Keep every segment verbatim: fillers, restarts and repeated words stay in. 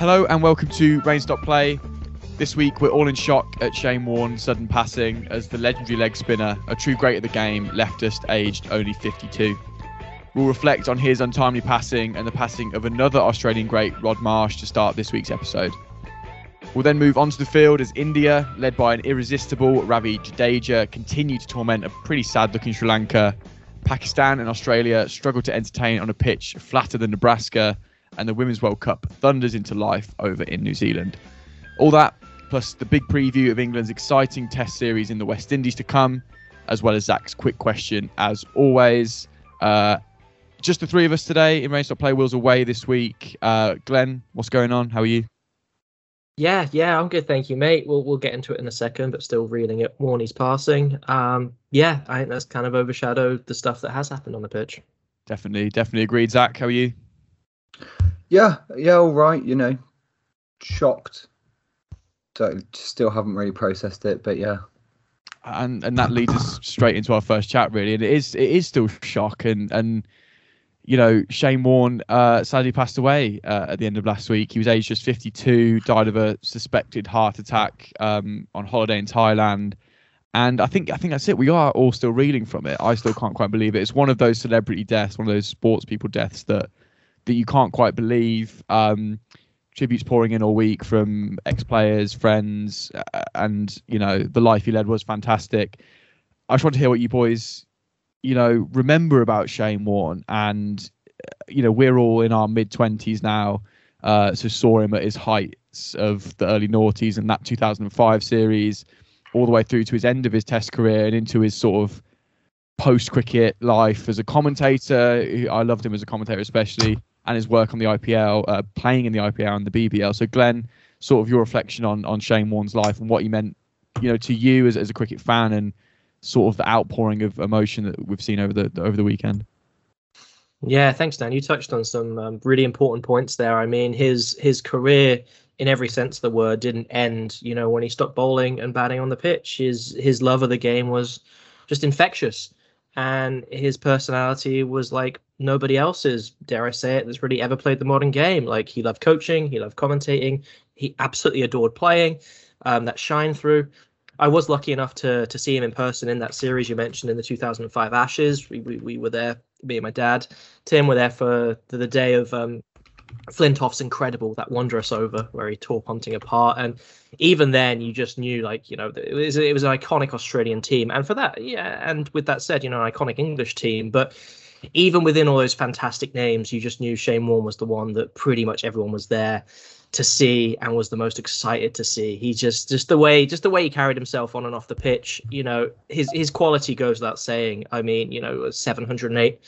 Hello and welcome to Rain Stop Play. This week we're all in shock at Shane Warne's sudden passing as the legendary leg spinner, a true great of the game, left us aged only fifty-two. We'll reflect on his untimely passing and the passing of another Australian great, Rod Marsh, to start this week's episode. We'll then move on to the field as India, led by an irresistible Ravi Jadeja, continue to torment a pretty sad looking Sri Lanka. Pakistan and Australia struggle to entertain on a pitch flatter than Nebraska, and the Women's World Cup thunders into life over in New Zealand. All that, plus the big preview of England's exciting test series in the West Indies to come, as well as Zach's quick question, as always. Uh, just the three of us today in Rain Stop Play. Will's away this week. Uh, Glenn, what's going on? How are you? Yeah, yeah, I'm good, thank you, mate. We'll we'll get into it in a second, but still reeling at Warnie's passing. Um, yeah, I think that's kind of overshadowed the stuff that has happened on the pitch. Definitely, definitely agreed. Zach, how are you? Yeah, yeah, all right, you know, shocked. So still haven't really processed it, but yeah. And and that leads us straight into our first chat, really. And it is it is still shock. And, and you know, Shane Warne uh, sadly passed away uh, at the end of last week. He was aged just fifty-two, died of a suspected heart attack um, on holiday in Thailand. And I think I think that's it. We are all still reeling from it. I still can't quite believe it. It's one of those celebrity deaths, one of those sports people deaths that that you can't quite believe. Um, tributes pouring in all week from ex-players, friends, uh, and, you know, the life he led was fantastic. I just want to hear what you boys, you know, remember about Shane Warne. And, you know, we're all in our mid-twenties now, uh, so saw him at his heights of the early noughties and that two thousand five series, all the way through to his end of his test career and into his sort of post-cricket life as a commentator. I loved him as a commentator especially, and his work on the I P L, uh, playing in the I P L and the B B L. So, Glenn, sort of your reflection on on Shane Warne's life and what he meant, you know, to you as as a cricket fan, and sort of the outpouring of emotion that we've seen over the over the weekend. Yeah, thanks, Dan. You touched on some um, really important points there. I mean, his his career, in every sense of the word, didn't end, you know, when he stopped bowling and batting on the pitch. His his love of the game was just infectious. And his personality was like nobody else's, dare I say it, that's really ever played the modern game. Like, he loved coaching, he loved commentating, he absolutely adored playing. Um, that shine through. I was lucky enough to to see him in person in that series you mentioned in the two thousand five Ashes. We we, we were there, me and my dad. Tim were there for the, the day of um, Flintoff's incredible, that wondrous over where he tore Ponting apart. And even then, you just knew, like, you know, it was, it was an iconic Australian team. And for that, yeah, and with that said, you know, an iconic English team. But even within all those fantastic names, you just knew Shane Warne was the one that pretty much everyone was there to see and was the most excited to see. He just, just the way, just the way he carried himself on and off the pitch, you know, his, his quality goes without saying. I mean, you know, seven hundred eight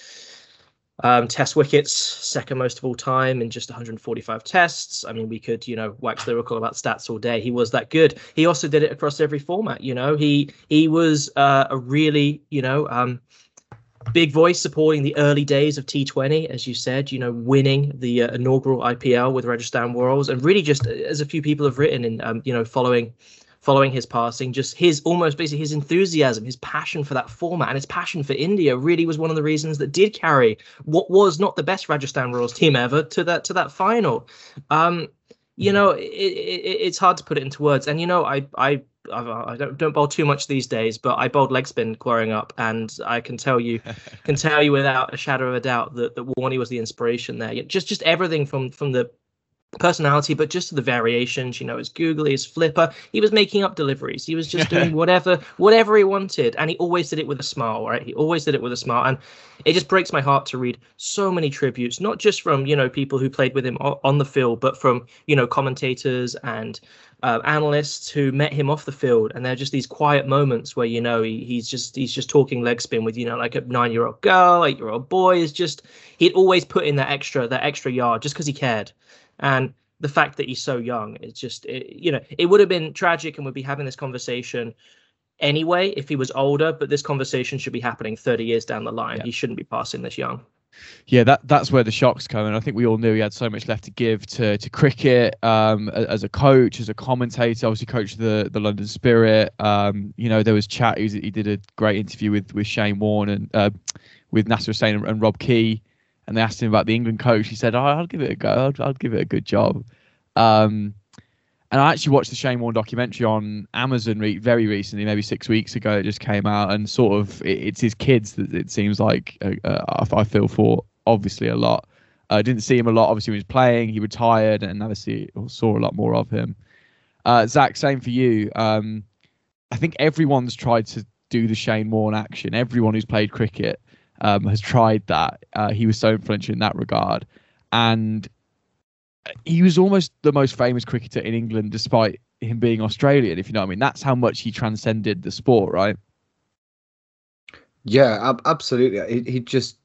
Um, test wickets, second most of all time in just one hundred forty-five tests. I mean, we could, you know, wax lyrical about stats all day. He was that good. He also did it across every format. You know, he he was uh, a really, you know, um, big voice supporting the early days of T twenty, as you said, you know, winning the uh, inaugural I P L with Rajasthan Royals, and really just, as a few people have written, and um, you know, following following his passing, just his almost basically his enthusiasm, his passion for that format and his passion for India really was one of the reasons that did carry what was not the best Rajasthan Royals team ever to that to that final. Um, you know, it, it, it's hard to put it into words. And, you know, I I I've, I don't, don't bowl too much these days, but I bowled leg spin growing up, and I can tell you can tell you without a shadow of a doubt that, that Warnie was the inspiration there. Just just everything from from the personality, but just the variations, you know, his googly, his flipper. He was making up deliveries. He was just doing whatever whatever he wanted, and he always did it with a smile, right? He always did it with a smile, and it just breaks my heart to read so many tributes, not just from, you know, people who played with him on the field, but from, you know, commentators and uh, analysts who met him off the field. And they're just these quiet moments where, you know, he, he's just he's just talking leg spin with, you know, like a nine-year-old girl, eight-year-old boy. Is just he'd always put in that extra that extra yard just because he cared. And the fact that he's so young, it's just, it, you know, it would have been tragic, and we'd be having this conversation anyway if he was older. But this conversation should be happening thirty years down the line. Yeah. He shouldn't be passing this young. Yeah, that that's where the shocks come. And I think we all knew he had so much left to give to to cricket, um, as a coach, as a commentator. Obviously, coached the the London Spirit. Um, you know, there was chat. He, was, he did a great interview with with Shane Warne and uh, with Nasser Hussain and, and Rob Key. And they asked him about the England coach. He said, oh, I'll give it a go. I'll, I'll give it a good job. Um, and I actually watched the Shane Warne documentary on Amazon re- very recently, maybe six weeks ago. It just came out, and sort of it, it's his kids that it seems like uh, I feel for, obviously, a lot. I uh, didn't see him a lot. Obviously, when he was playing, he retired, and obviously saw a lot more of him. Uh, Zach, same for you. Um, I think everyone's tried to do the Shane Warne action. Everyone who's played cricket Um, has tried that. Uh, he was so influential in that regard, and he was almost the most famous cricketer in England, despite him being Australian, if you know what I mean. That's how much he transcended the sport, right? Yeah, ab- absolutely. He, he just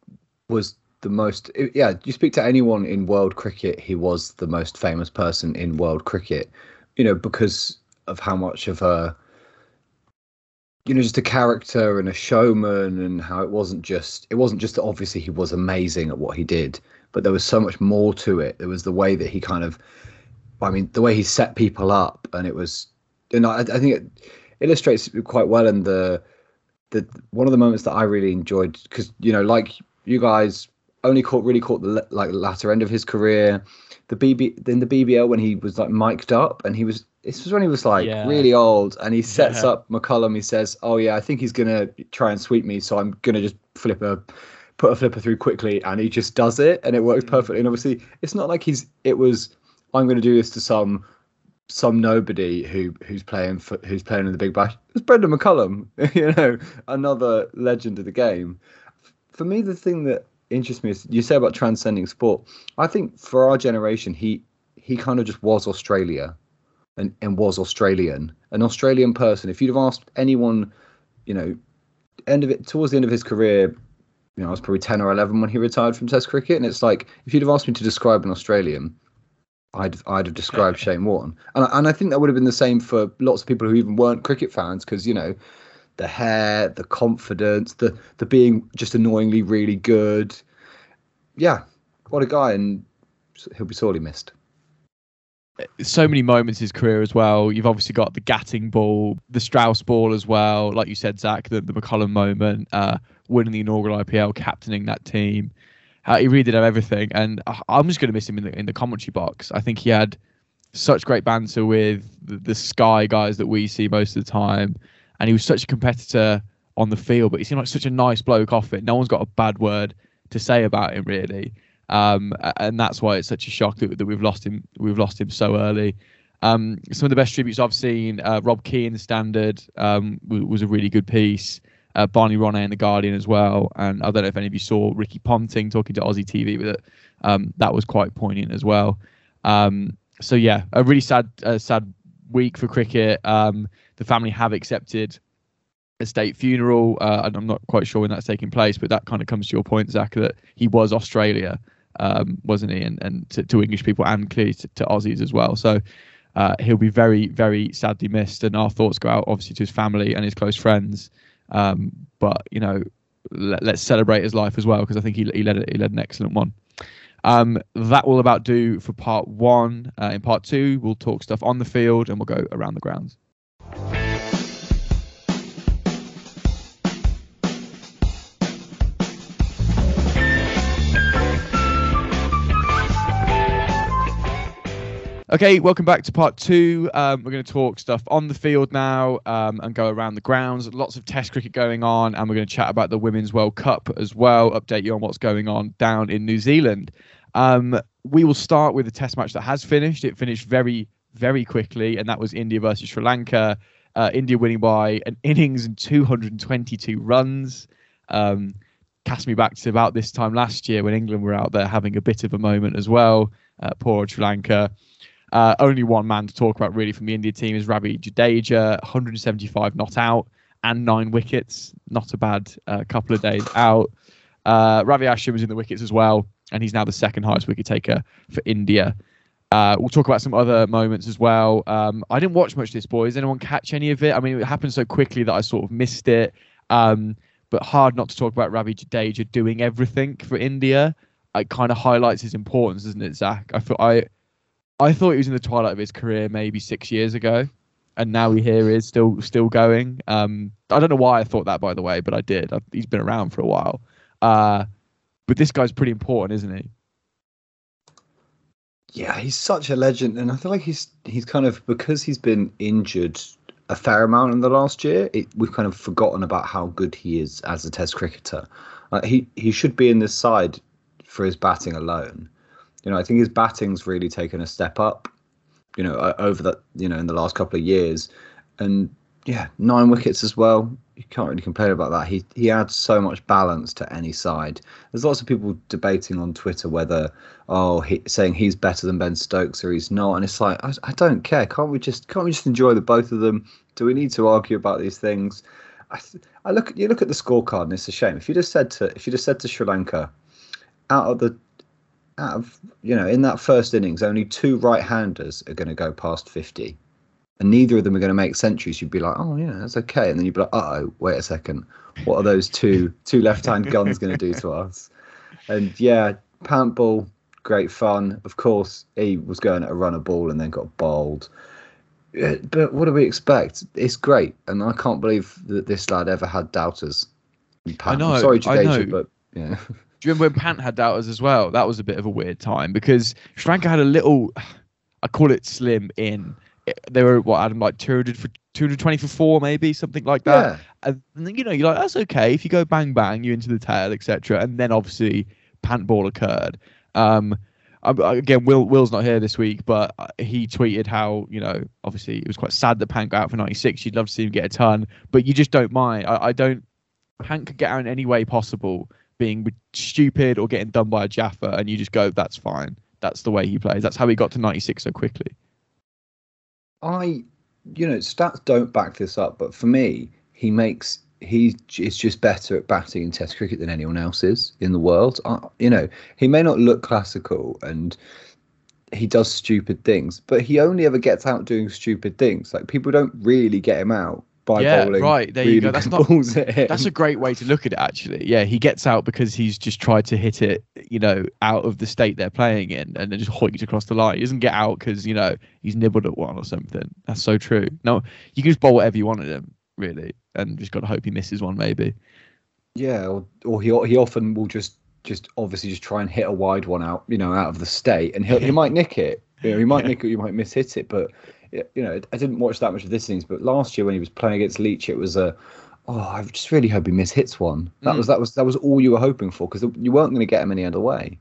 was the most. It, yeah, you speak to anyone in world cricket, he was the most famous person in world cricket. You know, because of how much of a, you know, just a character and a showman, and how it wasn't just it wasn't just that obviously he was amazing at what he did, but there was so much more to it. There was the way that he kind of, I mean, the way he set people up, and it was, you know, I, I think it illustrates quite well. And the the one of the moments that I really enjoyed, because, you know, like you guys, only caught really caught the like latter end of his career, the B B then the B B L when he was like mic'd up, and he was. This was when he was like yeah. really old, and he sets yeah. up McCullum. He says, oh, yeah, I think he's going to try and sweep me, so I'm going to just flip a, put a flipper through quickly. And he just does it, and it works mm-hmm. perfectly. And obviously, it's not like he's, it was, I'm going to do this to some some nobody who who's playing for, who's playing in the Big Bash. It's Brendon McCullum, you know, another legend of the game. For me, the thing that interests me is you say about transcending sport. I think for our generation, he he kind of just was Australia. And, and was Australian, an Australian person. If you'd have asked anyone, you know, end of it towards the end of his career, you know, I was probably ten or eleven when he retired from Test cricket, and it's like if you'd have asked me to describe an Australian, I'd I'd have described Shane Warne, and and I think that would have been the same for lots of people who even weren't cricket fans, because, you know, the hair, the confidence, the the being just annoyingly really good. Yeah, what a guy, and he'll be sorely missed. So many moments in his career as well. You've obviously got the Gatting ball, the Strauss ball as well. Like you said, Zach, the, the McCullum moment, uh, winning the inaugural I P L, captaining that team. Uh, he really did have everything. And I'm just going to miss him in the, in the commentary box. I think he had such great banter with the, the Sky guys that we see most of the time. And he was such a competitor on the field, but he seemed like such a nice bloke off it. No one's got a bad word to say about him, really. Um, and that's why it's such a shock that, that we've lost him. We've lost him so early. Um, some of the best tributes I've seen. Uh, Rob Key in the Standard um, was, was a really good piece. Uh, Barney Ronay in the Guardian as well. And I don't know if any of you saw Ricky Ponting talking to Aussie T V with it. Um, that was quite poignant as well. Um, so yeah, a really sad, uh, sad week for cricket. Um, the family have accepted a state funeral, uh, and I'm not quite sure when that's taking place. But that kind of comes to your point, Zach, that he was Australia. Um, wasn't he? And, and to, to English people, and clearly to, to Aussies as well. So uh, he'll be very, very sadly missed. And our thoughts go out, obviously, to his family and his close friends. Um, but, you know, let, let's celebrate his life as well, because I think he, he, led, he led an excellent one. Um, that will about do for part one. Uh, in part two, we'll talk stuff on the field, and we'll go around the grounds. Okay, welcome back to part two. Um, we're going to talk stuff on the field now um, and go around the grounds. Lots of Test cricket going on, and we're going to chat about the Women's World Cup as well, update you on what's going on down in New Zealand. Um, we will start with a test match that has finished. It finished very, very quickly, and that was India versus Sri Lanka. Uh, India winning by an innings and two hundred twenty-two runs. Um, cast me back to about this time last year when England were out there having a bit of a moment as well. Uh, poor Sri Lanka. Uh, only one man to talk about really from the India team is Ravi Jadeja, one hundred seventy-five not out and nine wickets. Not a bad uh, couple of days out. Uh, Ravi Ashwin was in the wickets as well, and he's now the second highest wicket taker for India. Uh, we'll talk about some other moments as well. Um, I didn't watch much of this, boys. Did anyone catch any of it? I mean, it happened so quickly that I sort of missed it. Um, but hard not to talk about Ravi Jadeja doing everything for India. It kind of highlights his importance, doesn't it, Zach? I thought I, I thought he was in the twilight of his career maybe six years ago, and now he here is still still going. Um, I don't know why I thought that, by the way, but I did. I, he's been around for a while. Uh, but this guy's pretty important, isn't he? Yeah, he's such a legend, and I feel like he's he's kind of, because he's been injured a fair amount in the last year, it, we've kind of forgotten about how good he is as a Test cricketer. Uh, he he should be in this side for his batting alone. You know, I think his batting's really taken a step up, you know, over that, you know, in the last couple of years, and yeah, nine wickets as well. You can't really complain about that. He he adds so much balance to any side. There's lots of people debating on Twitter whether, oh, he, saying he's better than Ben Stokes or he's not, and it's like, I, I don't care. Can't we just can't we just enjoy the both of them? Do we need to argue about these things? I I look you look at the scorecard, and it's a shame. If you just said to if you just said to Sri Lanka, out of the out of you know in that first innings, only two right-handers are going to go past fifty. And neither of them are going to make centuries. You'd be like, oh, yeah, that's okay. And then you'd be like, uh-oh, wait a second. What are those two two left-hand guns going to do to us? And, yeah, Pant ball, great fun. Of course, he was going at a runner ball and then got bowled. But what do we expect? It's great. And I can't believe that this lad ever had doubters. I know, I'm sorry, Jadeja, I know. But, yeah. Do you remember when Pant had doubters as well? That was a bit of a weird time because Sri Lanka had a little, I call it slim in. They were what Adam like two hundred for two hundred twenty for four, maybe something like that. Yeah. And then, you know, you're like, that's okay if you go bang bang, you into the tail, et cetera. And then obviously Pant ball occurred. Um, again, Will Will's not here this week, but he tweeted how, you know, obviously it was quite sad that Pant got out for ninety-six. You'd love to see him get a ton, but you just don't mind. I, I don't. Pant could get out in any way possible, being stupid or getting done by a Jaffa, and you just go, that's fine. That's the way he plays. That's how he got to ninety-six so quickly. I, you know, stats don't back this up, but for me, he makes, he is just better at batting in Test cricket than anyone else is in the world. I, you know, he may not look classical and he does stupid things, but he only ever gets out doing stupid things. Like, people don't really get him out by yeah, bowling. Yeah, right, there really you go. That's, not, that's a great way to look at it, actually. Yeah, he gets out because he's just tried to hit it, you know, out of the state they're playing in and then just hoiked across the line. He doesn't get out because, you know, he's nibbled at one or something. That's so true. No, you can just bowl whatever you want at him, really, and just got to hope he misses one, maybe. Yeah, or, or he he often will just, just obviously just try and hit a wide one out, you know, out of the state, and he'll, he might nick it. You know, he might yeah. nick it, you might miss-hit it, but... You know, I didn't watch that much of this innings, but last year when he was playing against Leach, it was a, oh, I just really hope he mishits one. That mm. was that was that was all you were hoping for because you weren't going to get him any other way.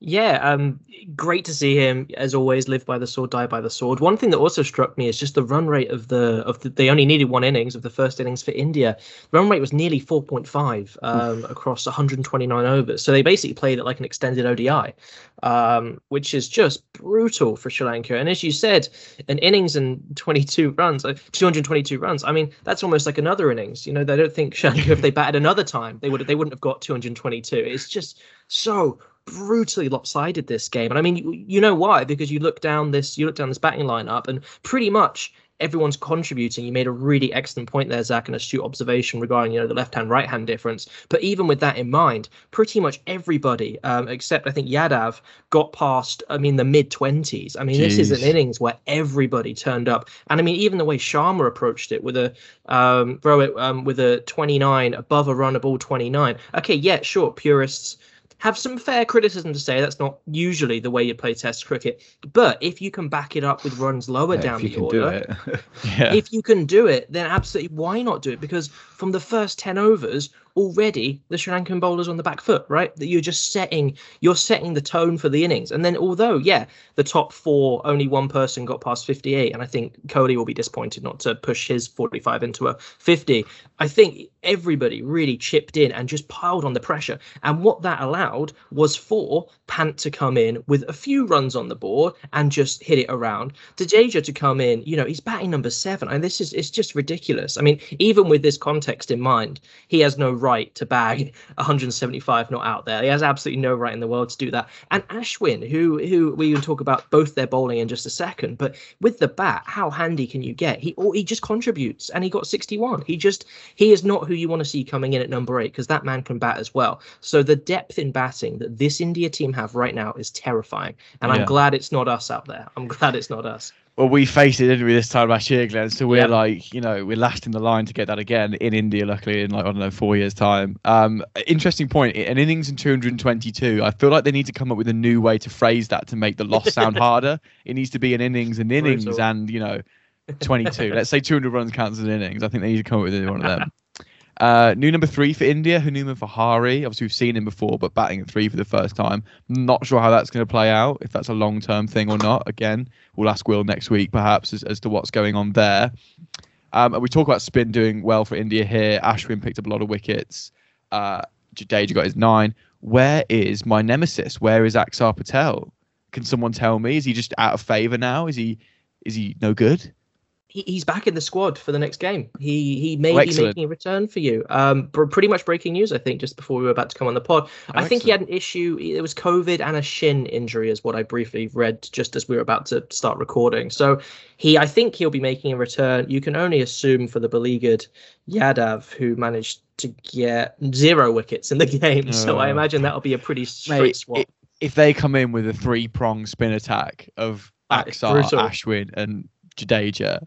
Yeah, um, great to see him as always. Live by the sword, die by the sword. One thing that also struck me is just the run rate of the of the, they only needed one innings of the first innings for India. The run rate was nearly four point five um, across one hundred twenty-nine overs. So they basically played it like an extended O D I, um, which is just brutal for Sri Lanka. And as you said, an innings and twenty-two runs, uh, two hundred twenty-two runs. I mean, that's almost like another innings. You know, they don't think Sri Lanka if they batted another time, they would they wouldn't have got two hundred twenty-two. It's just so brutally lopsided this game, and I mean, you, you know why? Because you look down this, you look down this batting lineup, and pretty much everyone's contributing. You made a really excellent point there, Zach, and astute observation regarding you know the left-hand, right-hand difference. But even with that in mind, pretty much everybody, um, except I think Yadav, got past. I mean, the mid twenties. I mean, Jeez. This is an innings where everybody turned up, and I mean, even the way Sharma approached it with a um, throw it um, with a twenty-nine above a runner ball twenty-nine. Okay, yeah, sure, purists have some fair criticism to say that's not usually the way you play Test cricket. But if you can back it up with runs lower yeah, down the order, yeah. if you can do it, then absolutely why not do it? Because from the first ten overs, already the Sri Lankan bowlers on the back foot, right? That you're just setting, you're setting the tone for the innings. And then although, yeah, the top four, only one person got past fifty-eight. And I think Kohli will be disappointed not to push his forty-five into a fifty. I think everybody really chipped in and just piled on the pressure. And what that allowed was for Pant to come in with a few runs on the board and just hit it around. Jadeja to come in, you know, he's batting number seven. I mean, this is, it's just ridiculous. I mean, even with this context in mind, he has no right to bag one hundred seventy-five not out there. He has absolutely no right in the world to do that. And Ashwin, who who we can talk about both their bowling in just a second, but with the bat, how handy can you get? He or he just contributes, and he got sixty-one. He just he is not who you want to see coming in at number eight, because that man can bat as well. So the depth in batting that this India team have right now is terrifying. And yeah. I'm glad it's not us out there. I'm glad it's not us. Well, we faced it, didn't we, this time last year, Glenn? So we're yeah. like, you know, we're last in the line to get that again in India, luckily, in like, I don't know, four years' time. Um, interesting point. An innings in two hundred twenty-two, I feel like they need to come up with a new way to phrase that to make the loss sound harder. It needs to be an innings and innings Brutal. and, you know, twenty-two. Let's say two hundred runs counts as an innings. I think they need to come up with one of them. Uh, new number three for India, Hanuman Vihari. Obviously, we've seen him before, but batting at three for the first time. Not sure how that's going to play out, if that's a long-term thing or not. Again, we'll ask Will next week, perhaps, as, as to what's going on there. Um, and we talk about spin doing well for India here. Ashwin picked up a lot of wickets. Uh, Jadeja got his nine. Where is my nemesis? Where is Axar Patel? Can someone tell me? Is he just out of favour now? Is he is he no good? He's back in the squad for the next game. He he may oh, be making a return for you. Um, pretty much breaking news, I think, just before we were about to come on the pod. Oh, I think excellent. He had an issue. There was COVID and a shin injury is what I briefly read just as we were about to start recording. So he, I think he'll be making a return. You can only assume for the beleaguered Yadav, who managed to get zero wickets in the game. Oh. So I imagine that'll be a pretty straight Mate, swap. It, if they come in with a three-prong spin attack of Axar, Ashwin and Jadeja,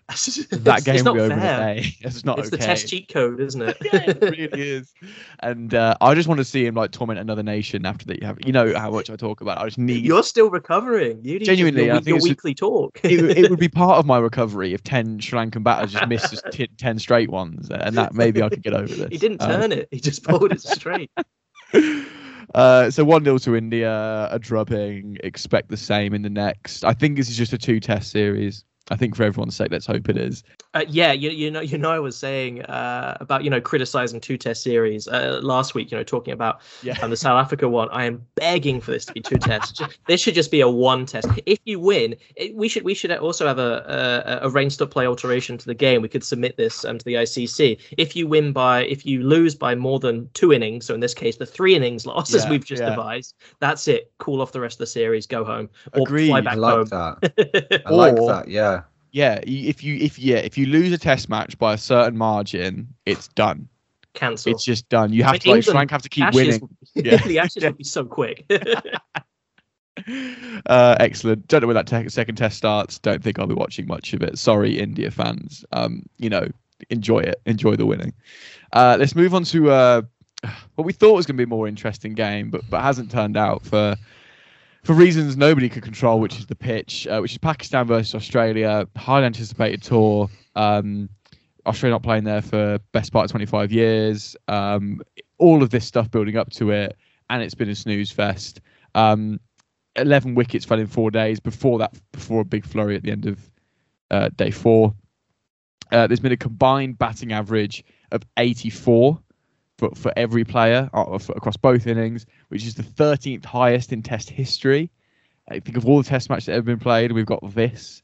that game will be over today. It's not okay. It's the test cheat code, isn't it? Yeah, it really is. And uh, I just want to see him like torment another nation after that. You have, you know how much I talk about. I just need. You're still recovering. You need genuinely. Your, I think your weekly a, talk. it, it would be part of my recovery if ten Sri Lankan batters just missed t- ten straight ones, and that maybe I could get over this. He didn't turn um, it. He just bowled it straight. Uh, so one nil to India. A drubbing. Expect the same in the next. I think this is just a two-test series. I think for everyone's sake, let's hope it is. Uh, yeah, you, you know, you know, I was saying uh, about, you know, criticising two test series uh, last week, you know, talking about yeah. um, the South Africa one. I am begging for this to be two tests. This should just be a one test. If you win, it, we should we should also have a, a, a rain stop play alteration to the game. We could submit this um, to the I C C. If you win by, if you lose by more than two innings, so in this case, the three innings loss, yeah, as we've just yeah. devised, that's it. Call off the rest of the series, go home. Or Agreed. Fly back I like home. That. I like or, that, yeah. Yeah, if you if yeah if you lose a test match by a certain margin, it's done. Cancel. It's just done. You have I mean, to like Sri Lanka have to keep ashes, winning. Yeah. The Ashes would be so quick. uh, excellent. Don't know when that te- second test starts. Don't think I'll be watching much of it. Sorry, India fans. Um, you know, enjoy it. Enjoy the winning. Uh, let's move on to uh, what we thought was going to be a more interesting game, but but hasn't turned out for. For reasons nobody could control, which is the pitch, uh, which is Pakistan versus Australia, highly anticipated tour. Um, Australia not playing there for best part of twenty-five years. Um, all of this stuff building up to it, and it's been a snooze fest. Um, Eleven wickets fell in four days. Before that, before a big flurry at the end of uh, day four, uh, there's been a combined batting average of eighty-four. For, for every player uh, for, across both innings, which is the thirteenth highest in Test history. I think of all the Test matches that have been played, we've got this.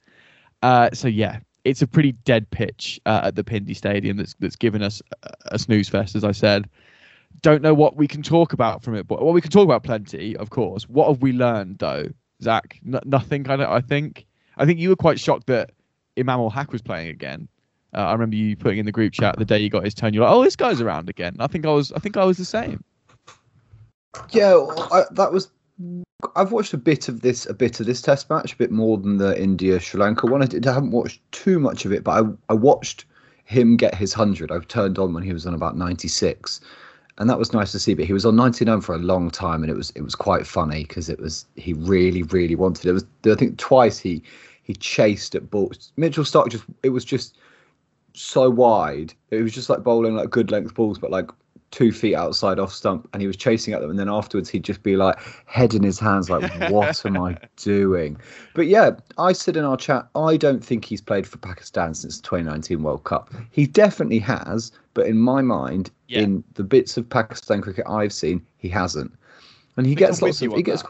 Uh, so yeah, it's a pretty dead pitch uh, at the Pindi Stadium that's that's given us a, a snooze fest, as I said. Don't know what we can talk about from it, but well, we can talk about plenty, of course. What have we learned though, Zach? N- nothing, kind of. I think. I think you were quite shocked that Imam-ul-Haq was playing again. Uh, I remember you putting in the group chat the day you got his turn. You're like, "Oh, this guy's around again." I think I was. I think I was the same. Yeah, I, that was. I've watched a bit of this, a bit of this Test match, a bit more than the India Sri Lanka one. I, I haven't watched too much of it, but I, I watched him get his hundred. I turned on when he was on about ninety-six, and that was nice to see. But he was on ninety-nine for a long time, and it was it was quite funny because it was he really really wanted it. It was I think twice he he chased at balls. Mitchell Stark just it was just. So wide, it was just like bowling like good length balls, but like two feet outside off stump and he was chasing at them, and then afterwards he'd just be like head in his hands like what am I doing? But yeah, I said in our chat, I don't think he's played for Pakistan since the twenty nineteen World Cup. He definitely has, but in my mind, yeah. in the bits of Pakistan cricket I've seen, he hasn't. And he gets lots of he gets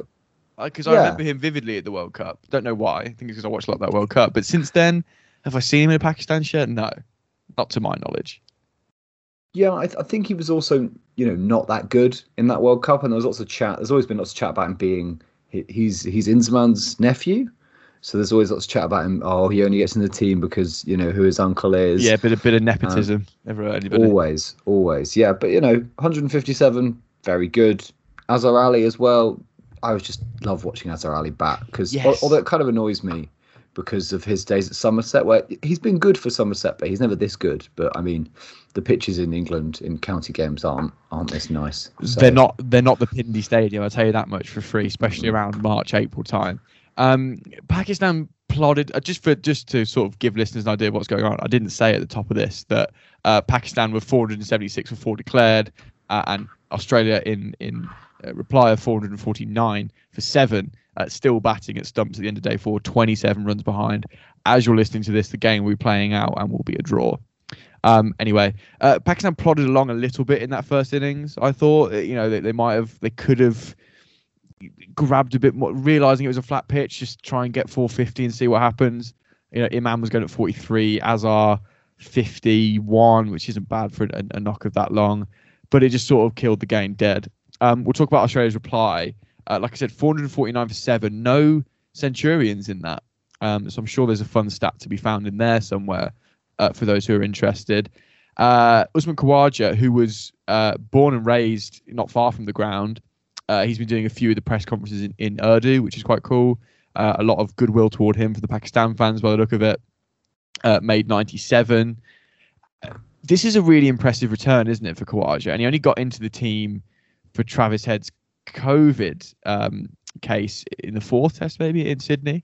because yeah. I remember him vividly at the World Cup. Don't know why. I think it's because I watched a lot of that World Cup. But since then, have I seen him in a Pakistan shirt? No, not to my knowledge. Yeah, I, th- I think he was also, you know, not that good in that World Cup, and there was lots of chat. There's always been lots of chat about him being he, he's he's Inzamam's nephew, so there's always lots of chat about him. Oh, he only gets in the team because you know who his uncle is. Yeah, a bit a bit of nepotism. Um, always, always, yeah. But you know, one hundred fifty-seven, very good. Azhar Ali as well. I was just love watching Azhar Ali bat because yes. although it kind of annoys me because of his days at Somerset, where he's been good for Somerset, but he's never this good. But I mean, the pitches in England in county games aren't aren't this nice. So. They're not they're not the Pindi Stadium. I'll tell you that much for free, especially around March April time. Um, Pakistan plodded uh, just for just to sort of give listeners an idea of what's going on. I didn't say at the top of this that uh, Pakistan were four hundred seventy-six for four declared, uh, and Australia in in. Uh, reply of four hundred forty-nine for seven, uh, still batting at stumps at the end of day four, twenty-seven runs behind. As you're listening to this, the game will be playing out and will be a draw. Um, anyway, uh, Pakistan plodded along a little bit in that first innings. I thought, you know, they, they might have, they could have grabbed a bit more, realising it was a flat pitch, just try and get four fifty and see what happens. You know, Imam was going at forty-three, Azhar fifty-one, which isn't bad for a, a knock of that long, but it just sort of killed the game dead. Um, we'll talk about Australia's reply. Uh, like I said, four hundred forty-nine for seven. No Centurions in that. Um, so I'm sure there's a fun stat to be found in there somewhere uh, for those who are interested. Uh, Usman Khawaja, who was uh, born and raised not far from the ground. Uh, he's been doing a few of the press conferences in, in Urdu, which is quite cool. Uh, a lot of goodwill toward him for the Pakistan fans by the look of it. Uh, made ninety-seven. This is a really impressive return, isn't it, for Khawaja? And he only got into the team for Travis Head's COVID um, case in the fourth test, maybe, in Sydney.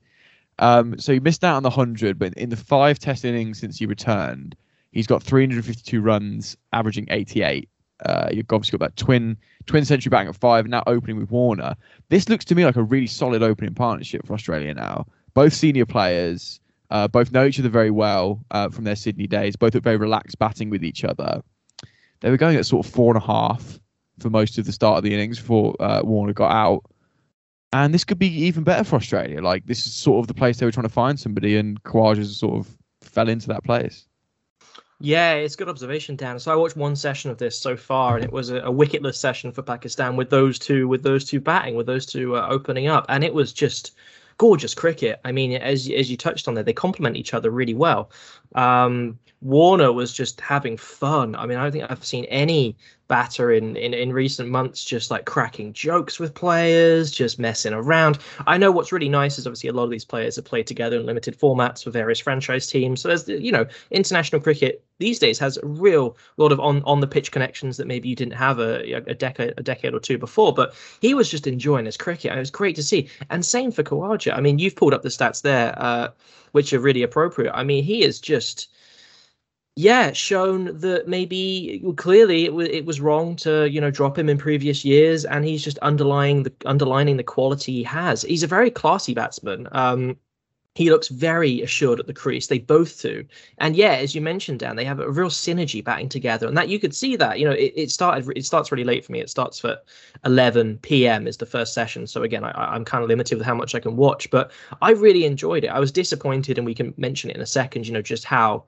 Um, so he missed out on the one hundred, but in the five test innings since he returned, he's got three hundred fifty-two runs, averaging eighty-eight. Uh, you've obviously got that twin twin century batting at five, now opening with Warner. This looks to me like a really solid opening partnership for Australia now. Both senior players, uh, both know each other very well uh, from their Sydney days, both are very relaxed batting with each other. They were going at sort of four and a half for most of the start of the innings before uh, Warner got out. And this could be even better for Australia. Like, this is sort of the place they were trying to find somebody, and Khawaja sort of fell into that place. Yeah, it's a good observation, Dan. So I watched one session of this so far, and it was a, a wicketless session for Pakistan with those two, with those two batting, with those two uh, opening up. And it was just gorgeous cricket. I mean, as, as you touched on there, they complement each other really well. Um, Warner was just having fun. I mean, I don't think I've seen any batter in, in, in recent months just like cracking jokes with players, just messing around. I know what's really nice is obviously a lot of these players have played together in limited formats for various franchise teams. So there's, you know, international cricket these days has a real lot of on, on the pitch connections that maybe you didn't have a, a decade a decade or two before. But he was just enjoying his cricket, and it was great to see. And same for Khawaja. I mean, you've pulled up the stats there, uh, which are really appropriate. I mean, he is just... Yeah, shown that maybe well, clearly it, w- it was wrong to, you know, drop him in previous years. And he's just underlying the underlining the quality he has. He's a very classy batsman. Um, he looks very assured at the crease. They both do. And yeah, as you mentioned, Dan, they have a real synergy batting together, and that you could see that, you know, it, it started. It starts really late for me. It starts for eleven p.m. is the first session. So again, I, I'm kind of limited with how much I can watch, but I really enjoyed it. I was disappointed, and we can mention it in a second, you know, just how,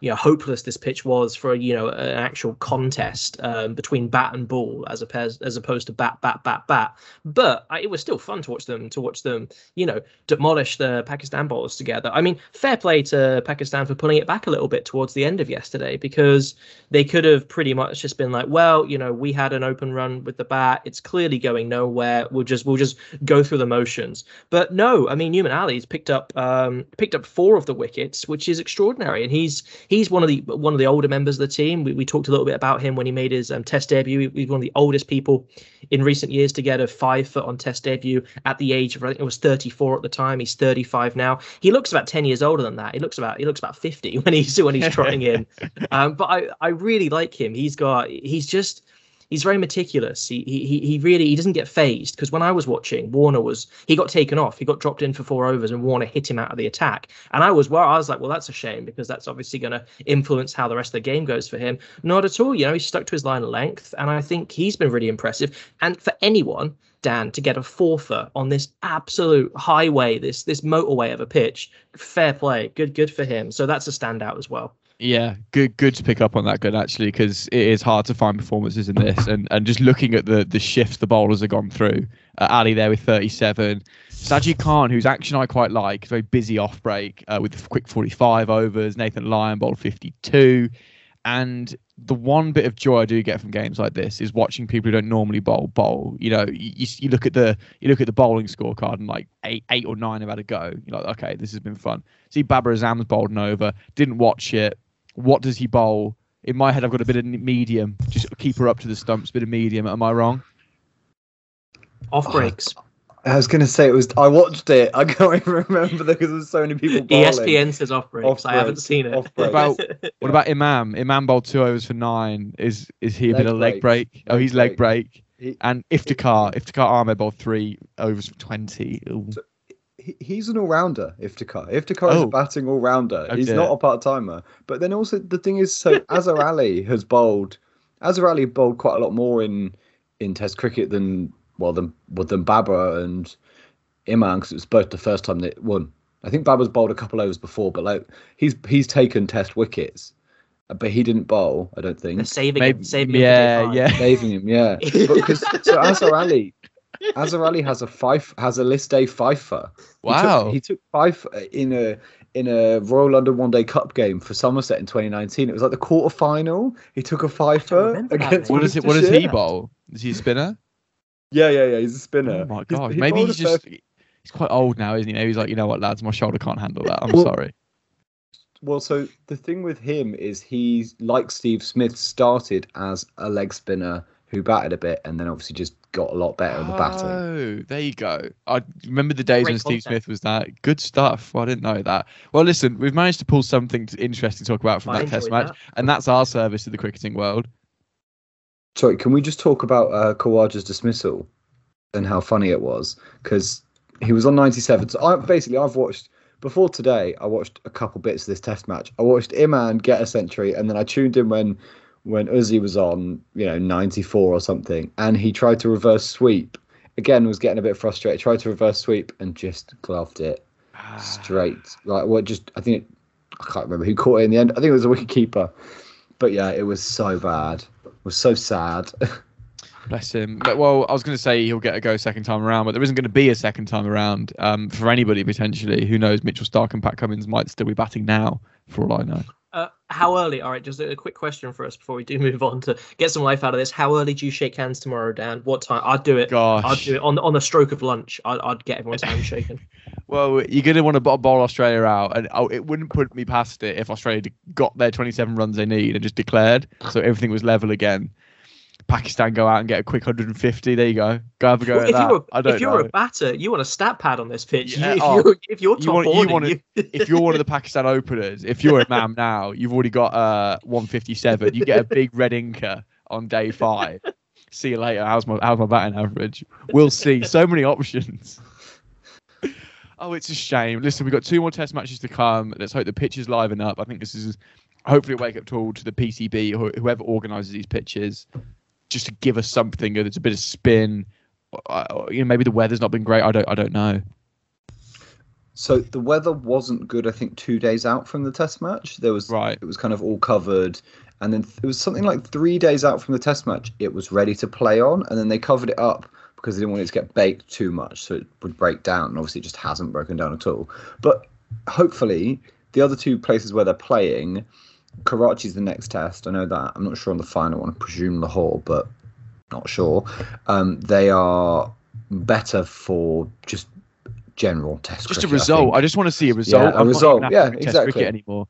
you know, hopeless this pitch was for, you know, an actual contest um, between bat and ball as opposed as opposed to bat, bat, bat, bat. But I, it was still fun to watch them, to watch them, you know, demolish the Pakistan bowlers together. I mean, fair play to Pakistan for pulling it back a little bit towards the end of yesterday, because they could have pretty much just been like, well, you know, we had an open run with the bat. It's clearly going nowhere. We'll just we'll just go through the motions. But no, I mean, Newman Ali's picked up um, picked up four of the wickets, which is extraordinary. And he's He's one of the one of the older members of the team. We we talked a little bit about him when he made his um, test debut. He, he's one of the oldest people in recent years to get a five foot on test debut at the age of, I think it was thirty-four at the time. He's thirty-five now. He looks about ten years older than that. He looks about he looks about fifty when he's when he's trotting in. Um, but I, I really like him. He's got he's just he's very meticulous. He he he really he doesn't get phased, because when I was watching, Warner was he got taken off. He got dropped in for four overs and Warner hit him out of the attack. And I was well, I was like, well, that's a shame, because that's obviously going to influence how the rest of the game goes for him. Not at all. You know, he stuck to his line of length, and I think he's been really impressive. And for anyone, Dan, to get a fourfer on this absolute highway, this this motorway of a pitch, fair play. Good, good for him. So that's a standout as well. Yeah, good good to pick up on that, good, actually, because it is hard to find performances in this. And and just looking at the the shifts the bowlers have gone through, uh, Ali there with thirty-seven, Sajid Khan, whose action I quite like, very busy off break uh, with the quick forty-five overs, Nathan Lyon bowled fifty-two. And the one bit of joy I do get from games like this is watching people who don't normally bowl bowl. You know, you, you look at the you look at the bowling scorecard, and like eight eight or nine have had a go. You're like, okay, this has been fun. See, Babar Azam's bowled an over, didn't watch it. What does he bowl? In my head, I've got a bit of medium. Just keep her up to the stumps. Bit of medium. Am I wrong? Off breaks. Oh, I was going to say it was. I watched it. I can't even remember because there's so many people bowling. E S P N says off breaks. Off breaks. I haven't seen it. What about, what about Imam? Imam bowled two overs for nine. Is is he a leg bit of leg break? break? Oh, he's leg break. He, and Iftikhar, Iftikhar Ahmed bowled three overs for twenty. So he, he's an all-rounder, Iftikhar. Iftikhar oh. is a batting all-rounder. Okay. He's not a part-timer. But then also the thing is, so Azhar Ali has bowled. Azhar Ali bowled quite a lot more in in Test cricket than. Well, than well, than Babar and Imam, because it was both the first time they won. I think Babar's bowled a couple overs before, but like he's he's taken Test wickets, but he didn't bowl. I don't think. They're saving Maybe, him, saving yeah, him. Yeah, yeah, saving him. Yeah, because so Azhar Ali, Azhar Ali has a five has a list day fifer. Wow, he took, he took five in a in a Royal London One Day Cup game for Somerset in twenty nineteen. It was like the quarter final. He took a fifer against. What does it? What does he bowl? Is he a spinner? Yeah, yeah, yeah. He's a spinner. Oh my god. He's, Maybe he's just—he's quite old now, isn't he? Maybe he's like, you know what, lads, my shoulder can't handle that. I'm well, sorry. Well, so the thing with him is he, like Steve Smith, started as a leg spinner who batted a bit, and then obviously just got a lot better in the batting. Oh, there you go. I remember the days Great when concept. Steve Smith was that. Good stuff. Well, I didn't know that. Well, listen, we've managed to pull something interesting to talk about from I that Test match, that. and that's our service to the cricketing world. Sorry, can we just talk about uh, Khawaja's dismissal and how funny it was? Because he was on ninety-seven. So I, basically, I've watched, before today, I watched a couple bits of this Test match. I watched Imran get a century, and then I tuned in when when Uzi was on, you know, ninety-four or something, and he tried to reverse sweep. Again, was getting a bit frustrated. Tried to reverse sweep and just gloved it straight. Like, well, just, I think, it, I can't remember who caught it in the end. I think it was a wicketkeeper. But yeah, it was so bad. Was so sad. Bless him. But, well, I was going to say he'll get a go second time around, but there isn't going to be a second time around um, for anybody potentially. Who knows? Mitchell Starc and Pat Cummins might still be batting now, for all I know. Uh, how early? All right, just a, a quick question for us before we do move on to get some life out of this. How early do you shake hands tomorrow, Dan? What time? I'd do it. Gosh. I'd do it on on the stroke of lunch. I'd, I'd get everyone's hand shaken. Well, you're going to want to bowl Australia out, and oh, it wouldn't put me past it if Australia got their twenty-seven runs they need and just declared, so everything was level again. Pakistan go out and get a quick one hundred fifty. There you go. Go have a go well, at if that. You're a, I don't if you're know. a batter, you want a stat pad on this pitch. Yeah, you, if, oh, you're, if you're top you want, order, you you... If you're one of the Pakistan openers, if you're a man now, you've already got uh, one fifty-seven. You get a big red inker on day five. See you later. How's my, how's my batting average? We'll see. So many options. Oh, it's a shame. Listen, we've got two more Test matches to come. Let's hope the pitches liven up. I think this is hopefully a wake-up call to the P C B or whoever organises these pitches, just to give us something. There's a bit of spin. Uh, you know, maybe the weather's not been great. I don't. I don't know. So the weather wasn't good. I think two days out from the Test match, there was right. It was kind of all covered, and then it was something like three days out from the Test match, it was ready to play on, and then they covered it up because they didn't want it to get baked too much, so it would break down. And obviously, it just hasn't broken down at all. But hopefully, the other two places where they're playing. Karachi's the next Test. I know that. I'm not sure on the final one. I presume Lahore, but not sure. Um, they are better for just general Test. Just cricket, a result. I, I just want to see a result. Yeah, a I'm result. Not even yeah, exactly. Test cricket anymore.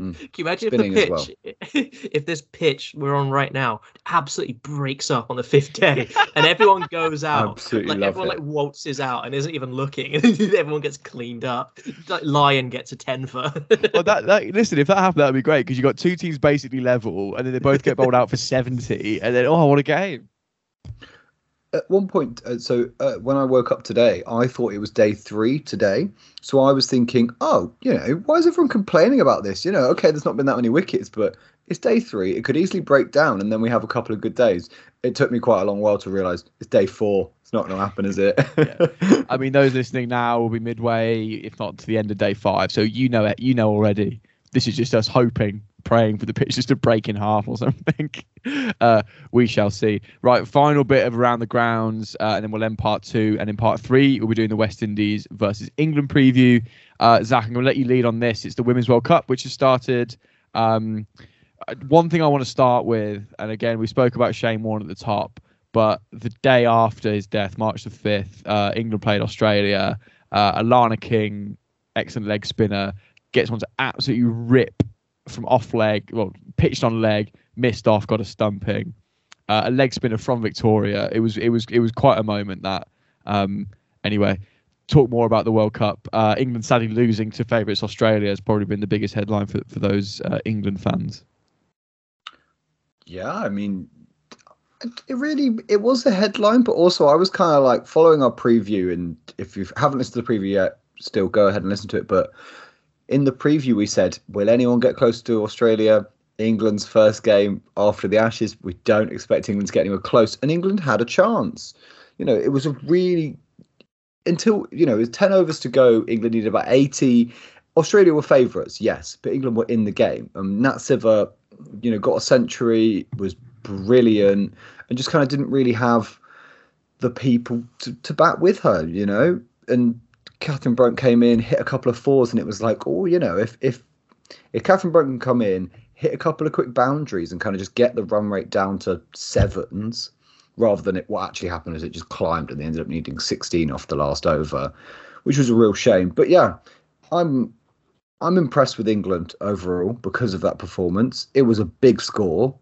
Mm. Can you imagine Spinning if the pitch, as well. if this pitch we're on right now, absolutely breaks up on the fifth day, and everyone goes out, absolutely like everyone it. like waltzes out and isn't even looking, and everyone gets cleaned up. Like Lyon gets a ten for. Well, that, that listen, if that happened, that'd be great because you got two teams basically level, and then they both get bowled out for seventy, and then oh, what a game! At one point, uh, so uh, when I woke up today, I thought it was day three today. So I was thinking, oh, you know, why is everyone complaining about this? You know, OK, there's not been that many wickets, but it's day three. It could easily break down and then we have a couple of good days. It took me quite a long while to realise it's day four. It's not going to happen, is it? Yeah. I mean, those listening now will be midway, if not to the end of day five. So, you know, it, you know already. This is just us hoping, praying for the pitch just to break in half or something. Uh, we shall see. Right, final bit of around the grounds, uh, and then we'll end part two. And in part three, we'll be doing the West Indies versus England preview. Uh, Zach, I'm going to let you lead on this. It's the Women's World Cup, which has started. Um, one thing I want to start with, and again, we spoke about Shane Warne at the top, but the day after his death, March the fifth, uh, England played Australia. Uh, Alana King, excellent leg spinner, gets one to absolutely rip from off leg, well, pitched on leg, missed off, got a stumping, uh, a leg spinner from Victoria. It was, it was, it was quite a moment that. Um, anyway, talk more about the World Cup. Uh, England sadly losing to favourites Australia has probably been the biggest headline for for those uh, England fans. Yeah, I mean, it really it was a headline, but also I was kind of like following our preview, and if you haven't listened to the preview yet, still go ahead and listen to it, but. In the preview, we said, will anyone get close to Australia? England's first game after the Ashes. We don't expect England to get anywhere close. And England had a chance. You know, it was a really... Until, you know, it was ten overs to go. England needed about eighty. Australia were favourites, yes. But England were in the game. Um, Nat Siver, you know, got a century, was brilliant. And just kind of didn't really have the people to, to bat with her, you know. And... Catherine Brunt came in, hit a couple of fours, and it was like, oh, you know, if if if Catherine Brunt can come in, hit a couple of quick boundaries and kind of just get the run rate down to sevens, rather than it, what actually happened is it just climbed and they ended up needing sixteen off the last over, which was a real shame. But yeah, I'm I'm impressed with England overall because of that performance. It was a big score.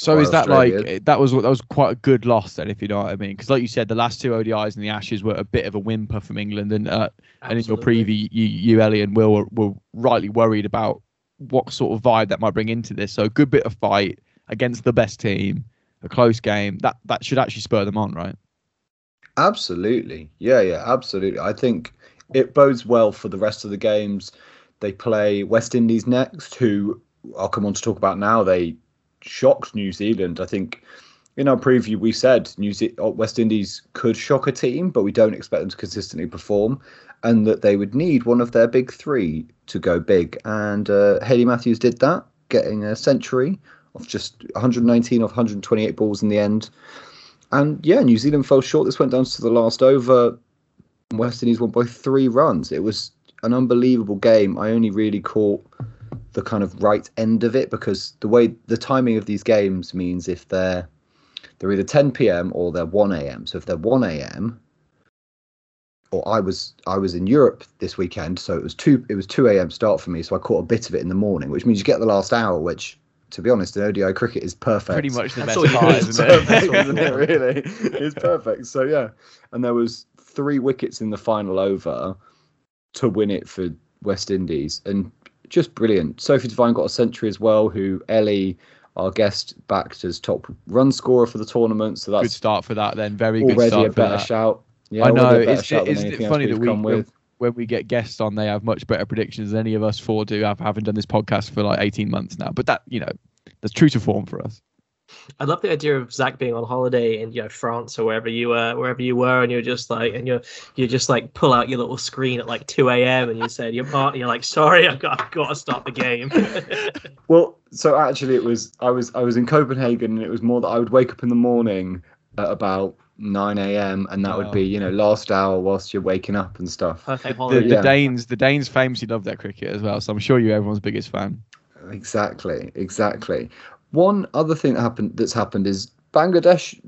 So is that Australia. like that was that was quite a good loss then, if you know what I mean? Because like you said, the last two O D Is and the Ashes were a bit of a whimper from England, and uh, and in your preview, you, you Ellie and Will were, were rightly worried about what sort of vibe that might bring into this. So a good bit of fight against the best team, a close game that that should actually spur them on, right? Absolutely, yeah, yeah, absolutely. I think it bodes well for the rest of the games. They play West Indies next, who I'll come on to talk about now. They shocked New Zealand. I think in our preview we said New Ze- West Indies could shock a team, but we don't expect them to consistently perform, and that they would need one of their big three to go big. And uh, Hayley Matthews did that, getting a century of just one hundred nineteen off one hundred twenty-eight balls in the end. And yeah, New Zealand fell short. This went down to the last over. West Indies won by three runs. It was an unbelievable game. I only really caught the kind of right end of it, because the way the timing of these games means if they're they're either ten p.m. or they're one a.m. So if they're one a.m. or I was I was in Europe this weekend, so it was two it was two a.m. start for me, so I caught a bit of it in the morning, which means you get the last hour, which to be honest in O D I cricket is perfect. Pretty much the best part, isn't it? Perfect, isn't it? Really, it's perfect. So yeah, and there was three wickets in the final over to win it for West Indies, and just brilliant. Sophie Devine got a century as well, who Ellie, our guest, backed as top run scorer for the tournament. So that's good start for that. Then very good start. Already a better shout. Yeah, I know. Isn't it funny that we with. when we get guests on, they have much better predictions than any of us four do. I haven't done this podcast for like eighteen months now, but that you know, that's true to form for us. I love the idea of Zach being on holiday in you know France or wherever you were, wherever you were, and you're just like, and you're you just like pull out your little screen at like two a.m. and you said your partner, you're like, sorry, I've got I've got to stop the game. Well, so actually, it was I was I was in Copenhagen, and it was more that I would wake up in the morning at about nine a.m. and that wow. would be you know last hour whilst you're waking up and stuff. Perfect holiday. The, the yeah. Danes, the Danes famously love their cricket as well, so I'm sure you're everyone's biggest fan. Exactly, exactly. One other thing that happened that's happened is Bangladesh,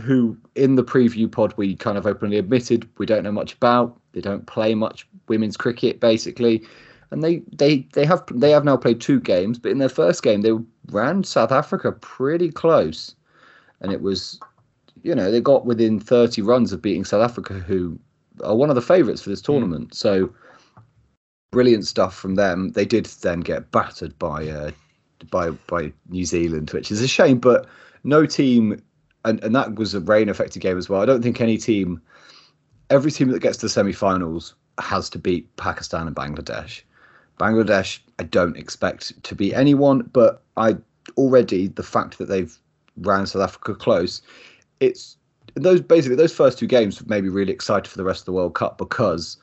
who in the preview pod we kind of openly admitted we don't know much about. They don't play much women's cricket, basically. and they they they have they have now played two games, but in their first game they ran South Africa pretty close, and it was, you know, they got within thirty runs of beating South Africa, who are one of the favourites for this tournament. Mm. So brilliant stuff from them. They did then get battered by uh, by by New Zealand, which is a shame. But no team, and, and that was a rain-affected game as well. I don't think any team, every team that gets to the semi-finals has to beat Pakistan and Bangladesh. Bangladesh, I don't expect to beat anyone, but I already the fact that they've ran South Africa close, it's those basically those first two games made me really excited for the rest of the World Cup, because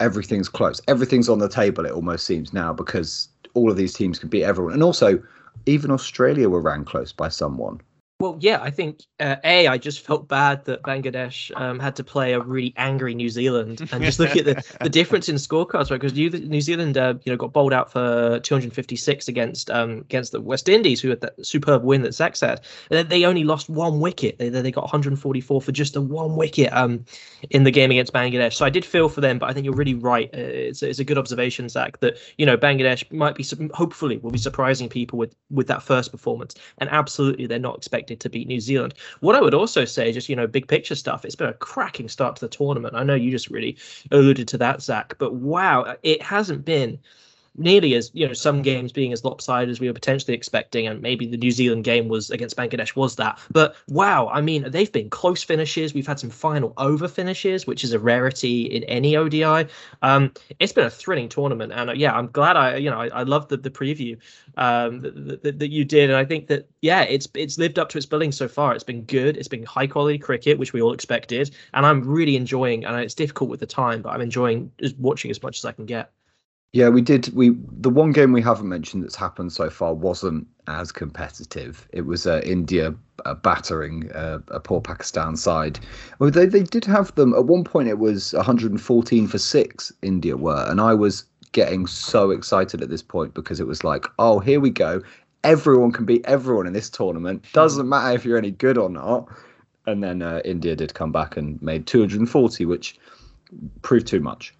everything's close, everything's on the table. It almost seems now, because all of these teams can beat everyone, and also even Australia were ran close by someone. Well, yeah, I think uh, a I just felt bad that Bangladesh um, had to play a really angry New Zealand, and just look at the, the difference in scorecards, right? Because New, New Zealand, uh, you know, got bowled out for two hundred fifty-six against um, against the West Indies, who had that superb win that Zach said. And they only lost one wicket. They they got one hundred forty-four for just a one wicket um, in the game against Bangladesh. So I did feel for them, but I think you're really right. It's it's a good observation, Zach, that you know Bangladesh might be hopefully will be surprising people with with that first performance, and absolutely they're not expecting to beat New Zealand. What I would also say, just, you know, big picture stuff, it's been a cracking start to the tournament. I know you just really alluded to that, Zach, but wow, it hasn't been nearly as, you know, some games being as lopsided as we were potentially expecting, and maybe the New Zealand game was against Bangladesh was that. But wow, I mean, they've been close finishes. We've had some final over finishes, which is a rarity in any O D I. Um, it's been a thrilling tournament, and uh, yeah, I'm glad I, you know, I, I loved the, the preview um, that, that, that you did, and I think that yeah, it's it's lived up to its billing so far. It's been good. It's been high quality cricket, which we all expected, and I'm really enjoying. And it's difficult with the time, but I'm enjoying watching as much as I can get. Yeah, we did. We the one game we haven't mentioned that's happened so far wasn't as competitive. It was uh, India uh, battering uh, a poor Pakistan side. Well, they they did have them at one point. It was one hundred fourteen for six. India were, and I was getting so excited at this point because it was like, oh, here we go. Everyone can beat everyone in this tournament. Doesn't matter if you're any good or not. And then uh, India did come back and made two hundred forty, which proved too much.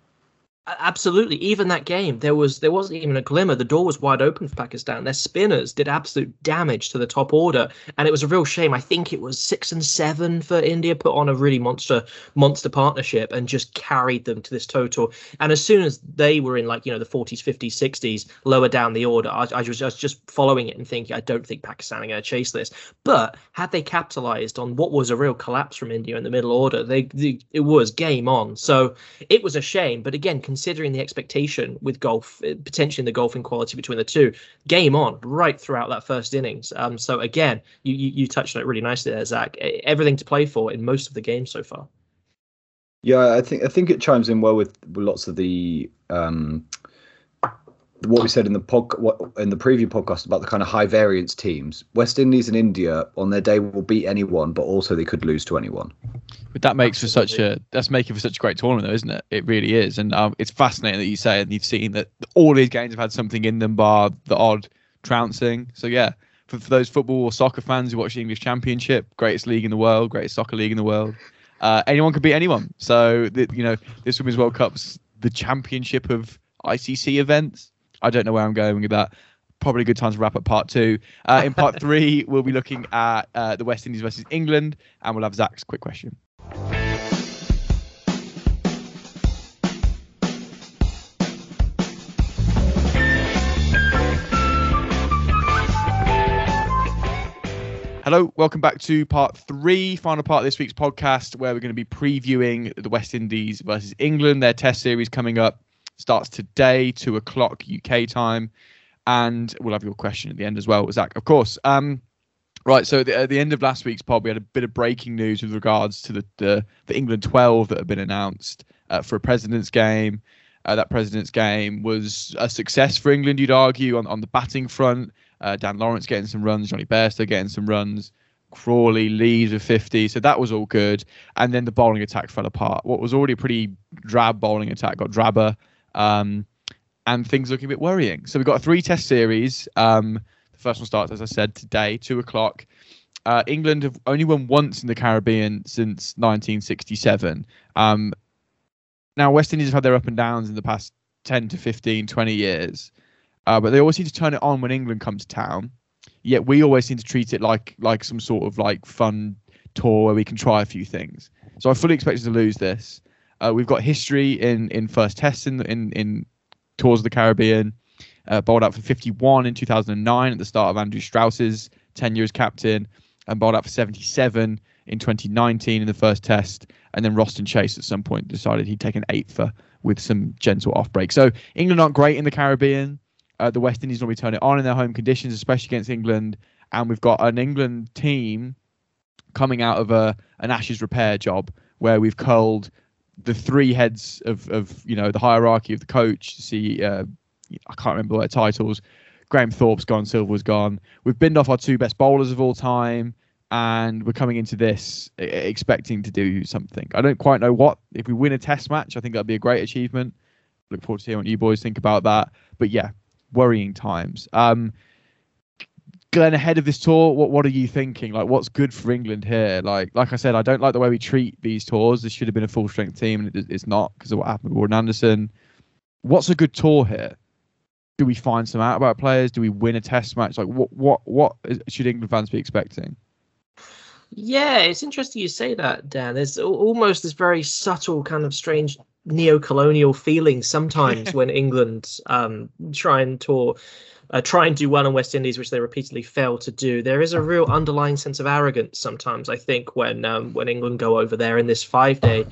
Absolutely. Even that game, there was there wasn't even a glimmer. The door was wide open for Pakistan. Their spinners did absolute damage to the top order, and it was a real shame. I think it was six and seven for India, put on a really monster monster partnership and just carried them to this total. And as soon as they were in, like, you know, the forties, fifties, sixties, lower down the order, I, I, was, I was just following it and thinking, I don't think Pakistan are going to chase this. But had they capitalized on what was a real collapse from India in the middle order, they, they it was game on. So it was a shame. But again, considering the expectation with golf, potentially the golfing quality between the two, game on right throughout that first innings. Um, so again, you, you you touched on it really nicely there, Zach. Everything to play for in most of the games so far. Yeah, I think I think it chimes in well with lots of the um, what we said in the pod, what, in the preview podcast about the kind of high variance teams. West Indies and India on their day will beat anyone, but also they could lose to anyone. But that makes Absolutely. for such a that's making for such a great tournament, though, isn't it? It really is, and um, it's fascinating that you say and you've seen that all these games have had something in them, bar the odd trouncing. So yeah, for, for those football or soccer fans who watch the English Championship, greatest league in the world, greatest soccer league in the world, uh, anyone could beat anyone. So the, you know, this Women's World Cup's the championship of I C C events. I don't know where I'm going with that. Probably a good time to wrap up part two. Uh, in part three, we'll be looking at uh, the West Indies versus England, and we'll have Zach's quick question. Hello, welcome back to part three, final part of this week's podcast, where we're going to be previewing the West Indies versus England, their test series coming up. Starts today, two o'clock U K time, and we'll have your question at the end as well, Zach, of course. Um, right, so the, at the end of last week's pod, we had a bit of breaking news with regards to the the, the England twelve that had been announced uh, for a President's Game. Uh, that President's Game was a success for England, you'd argue, on, on the batting front. Uh, Dan Lawrence getting some runs, Johnny Bairstow getting some runs, Crawley, Lees with fifty, so that was all good. And then the bowling attack fell apart. What was already a pretty drab bowling attack got drabber, Um, and things looking a bit worrying. So we've got a three test series. Um, the first one starts, as I said, today, two o'clock. Uh, England have only won once in the Caribbean since nineteen sixty-seven. Um, now, West Indies have had their up and downs in the past ten to fifteen, twenty years. Uh, but they always seem to turn it on when England comes to town. Yet we always seem to treat it like like some sort of like fun tour where we can try a few things. So I fully expect us to lose this. Uh, we've got history in, in first tests in, in, in tours of the Caribbean. Uh, bowled out for fifty-one in two thousand nine at the start of Andrew Strauss's tenure as captain, and bowled out for seventy-seven in twenty nineteen in the first test. And then Roston Chase at some point decided he'd take an eight-for with some gentle off-break. So England aren't great in the Caribbean. Uh, the West Indies normally turn it on in their home conditions, especially against England. And we've got an England team coming out of a an Ashes repair job where we've culled the three heads of, of you know, the hierarchy of the coach to see... Uh, I can't remember their titles. Graham Thorpe's gone. Silver's gone. We've binned off our two best bowlers of all time. And we're coming into this expecting to do something. I don't quite know what. If we win a test match, I think that'd be a great achievement. Look forward to hearing what you boys think about that. But yeah, worrying times. Um, Glenn, ahead of this tour, what what are you thinking? Like, what's good for England here? Like, like I said, I don't like the way we treat these tours. This should have been a full-strength team, and it, it's not because of what happened with Warren Anderson. What's a good tour here? Do we find some out about players? Do we win a test match? Like, what, what, what is, should England fans be expecting? Yeah, it's interesting you say that, Dan. There's almost this very subtle kind of strange neo-colonial feeling sometimes when England um, try and tour, uh, try and do well in West Indies, which they repeatedly fail to do. There is a real underlying sense of arrogance sometimes, I think, when um, when England go over there in this five-day.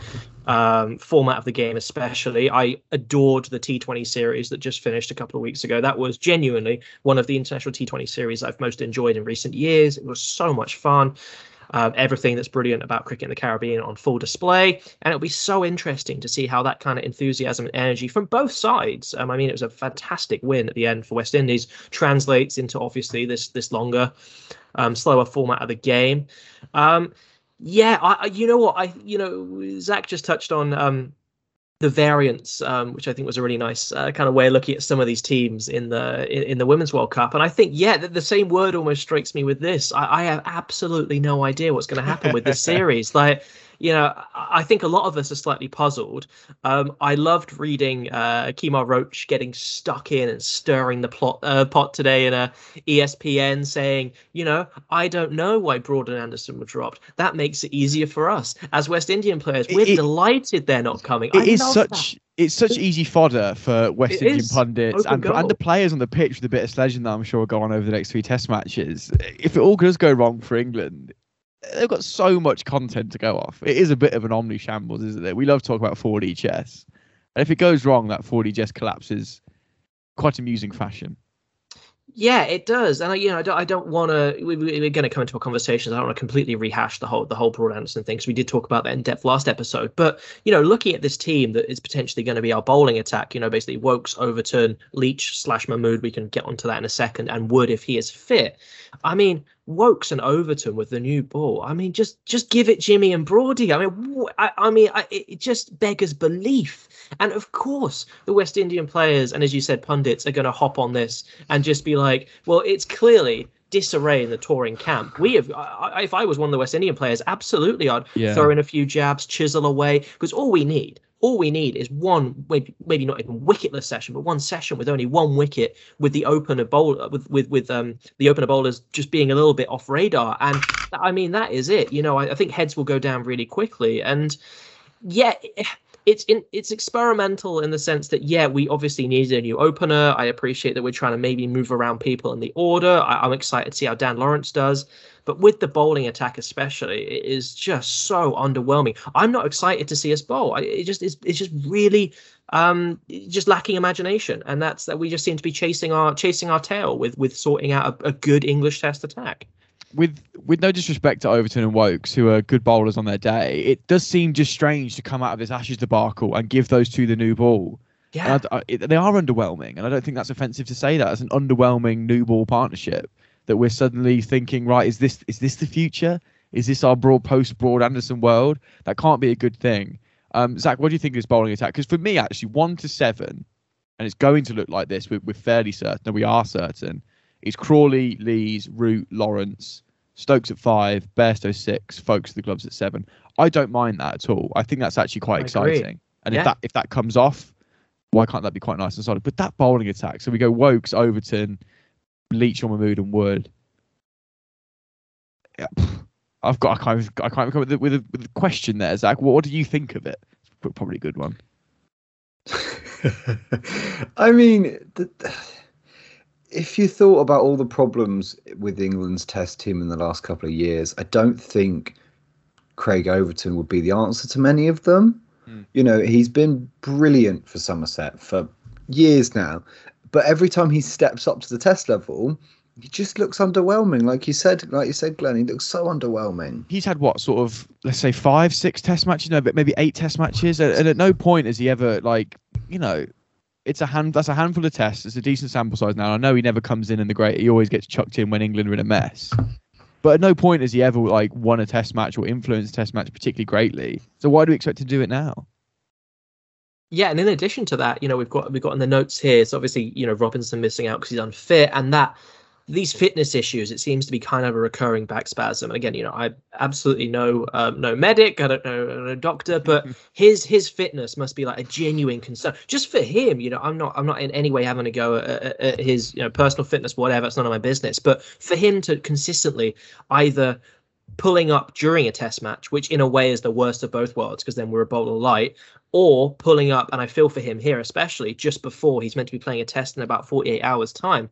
Um, format of the game especially. I adored the T twenty series that just finished a couple of weeks ago. That was genuinely one of the international T twenty series I've most enjoyed in recent years. It was so much fun. Um, everything that's brilliant about cricket in the Caribbean on full display. And it'll be so interesting to see how that kind of enthusiasm and energy from both sides, um, I mean, it was a fantastic win at the end for West Indies, translates into obviously this, this longer, um, slower format of the game. Um, Yeah, I, you know what I, you know, Zach just touched on um, the variance, um, which I think was a really nice uh, kind of way of looking at some of these teams in the in, in the Women's World Cup. And I think, yeah, the, the same word almost strikes me with this. I, I have absolutely no idea what's going to happen with this series. Like, you know, I think a lot of us are slightly puzzled. Um, I loved reading uh, Kemar Roach getting stuck in and stirring the plot, uh, pot today in a E S P N saying, you know, I don't know why Broaden Anderson were dropped. That makes it easier for us as West Indian players. We're it, delighted they're not coming. It I is love such that. It's such easy fodder for West it Indian pundits and, and the players on the pitch with a bit of sledging that I'm sure will go on over the next three Test matches. If it all does go wrong for England, they've got so much content to go off. It is a bit of an omni shambles, isn't it? We love talking about four D chess. And if it goes wrong, that four D chess collapses quite amusing fashion. Yeah, it does. And, I, you know, I don't, I don't want to... We, we're going to come into a conversation. I don't want to completely rehash the whole the whole Broad Anderson thing because we did talk about that in depth last episode. But, you know, looking at this team that is potentially going to be our bowling attack, you know, basically Wokes, Overton, Leach slash Mahmood, we can get onto that in a second, and Wood if he is fit. I mean... Wokes and Overton with the new ball. I mean, just just give it Jimmy and Brody. I mean, I, I mean, I, it just beggars belief. And of course, the West Indian players and, as you said, pundits are going to hop on this and just be like, well, it's clearly disarray in the touring camp. We have, I, if I was one of the West Indian players, absolutely, I'd yeah. throw in a few jabs, chisel away, because all we need. All we need is one, maybe not even wicketless session, but one session with only one wicket, with the opener bowler, with with with um the opener bowlers just being a little bit off radar, and I mean that is it. You know, I, I think heads will go down really quickly, and yeah, it's in, it's experimental in the sense that yeah, we obviously need a new opener. I appreciate that we're trying to maybe move around people in the order. I, I'm excited to see how Dan Lawrence does. But with the bowling attack especially, it is just so underwhelming. I'm not excited to see us bowl. It just is. It's just really um, just lacking imagination, and that's that. We just seem to be chasing our chasing our tail with with sorting out a, a good English Test attack. With with no disrespect to Overton and Wokes, who are good bowlers on their day, it does seem just strange to come out of this Ashes debacle and give those two the new ball. Yeah, and I, I, they are underwhelming, and I don't think that's offensive to say that. It's an underwhelming new ball partnership. That we're suddenly thinking, right, is this is this the future? Is this our broad post-Broad Anderson world? That can't be a good thing. Um, Zach, what do you think of this bowling attack? Because for me, actually, one to seven, and it's going to look like this, we're, we're fairly certain, no, we are certain, is Crawley, Lees, Root, Lawrence, Stokes at five, Bairstow six, Folks at the gloves at seven. I don't mind that at all. I think that's actually quite I exciting. Agree. And yeah. if that if that comes off, why can't that be quite nice and solid? But that bowling attack, so we go Wokes, Overton, Leach on Mahmood and Wood. Yeah, I've got, I can't even, I can't even come with a, with, a, with a question there, Zach. What, what do you think of it? It's probably a good one. I mean, the, if you thought about all the problems with England's Test team in the last couple of years, I don't think Craig Overton would be the answer to many of them. Mm. You know, he's been brilliant for Somerset for years now, but every time he steps up to the Test level, he just looks underwhelming. Like you said, like you said, Glenn, he looks so underwhelming. He's had what sort of, let's say five, six Test matches, no, but maybe eight Test matches, and at no point has he ever, like, you know, it's a hand. That's a handful of Tests. It's a decent sample size now. I know he never comes in in the great. He always gets chucked in when England are in a mess. But at no point has he ever like won a Test match or influenced a Test match particularly greatly. So why do we expect to do it now? Yeah, and in addition to that, you know, we've got we've got in the notes here. So obviously, you know, Robinson missing out because he's unfit, and that. These fitness issues, it seems to be kind of a recurring back spasm. And again, you know, I'm absolutely no um, no medic, I don't know, no doctor, but his his fitness must be like a genuine concern just for him. You know, I'm not I'm not in any way having a go at, at, at his, you know, personal fitness, whatever. It's none of my business. But for him to consistently either pulling up during a Test match, which in a way is the worst of both worlds because then we're a bowl of light, or pulling up, and I feel for him here especially, just before he's meant to be playing a Test in about forty-eight hours time.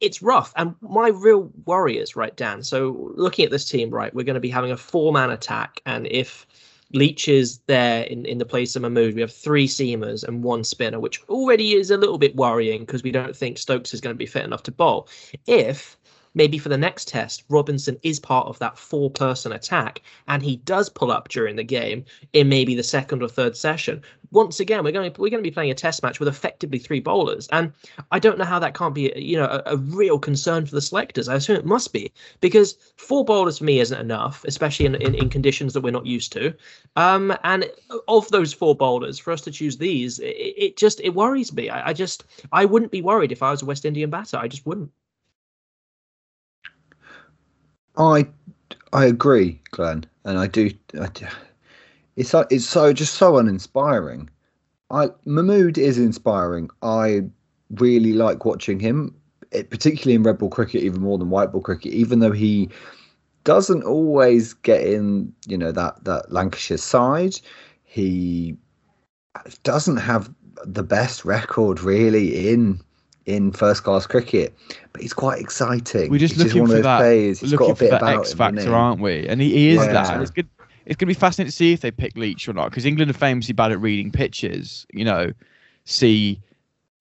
It's rough. And my real worry is, right, Dan, so looking at this team, right, we're going to be having a four-man attack, and if Leach is there in, in the place of Mahmood, we have three seamers and one spinner, which already is a little bit worrying because we don't think Stokes is going to be fit enough to bowl. If maybe for the next Test, Robinson is part of that four-person attack, and he does pull up during the game in maybe the second or third session. Once again, we're going to, we're going to be playing a Test match with effectively three bowlers, and I don't know how that can't be, you know, a, a real concern for the selectors. I assume it must be, because four bowlers for me isn't enough, especially in, in, in conditions that we're not used to. Um, and of those four bowlers, for us to choose these, it, it just it worries me. I, I just I wouldn't be worried if I was a West Indian batter. I just wouldn't. I I agree, Glenn, and I do. I, it's it's so just so uninspiring. I Mahmood is inspiring. I really like watching him, it, particularly in red ball cricket, even more than white ball cricket. Even though he doesn't always get in, you know, that that Lancashire side, he doesn't have the best record really in. in first-class cricket, but he's quite exciting. We're just he's looking just for that, he's looking got a bit for that about X factor, him, aren't we? And he, he is yeah. that. And it's good, it's going to be fascinating to see if they pick Leach or not, because England are famously bad at reading pitches. You know, see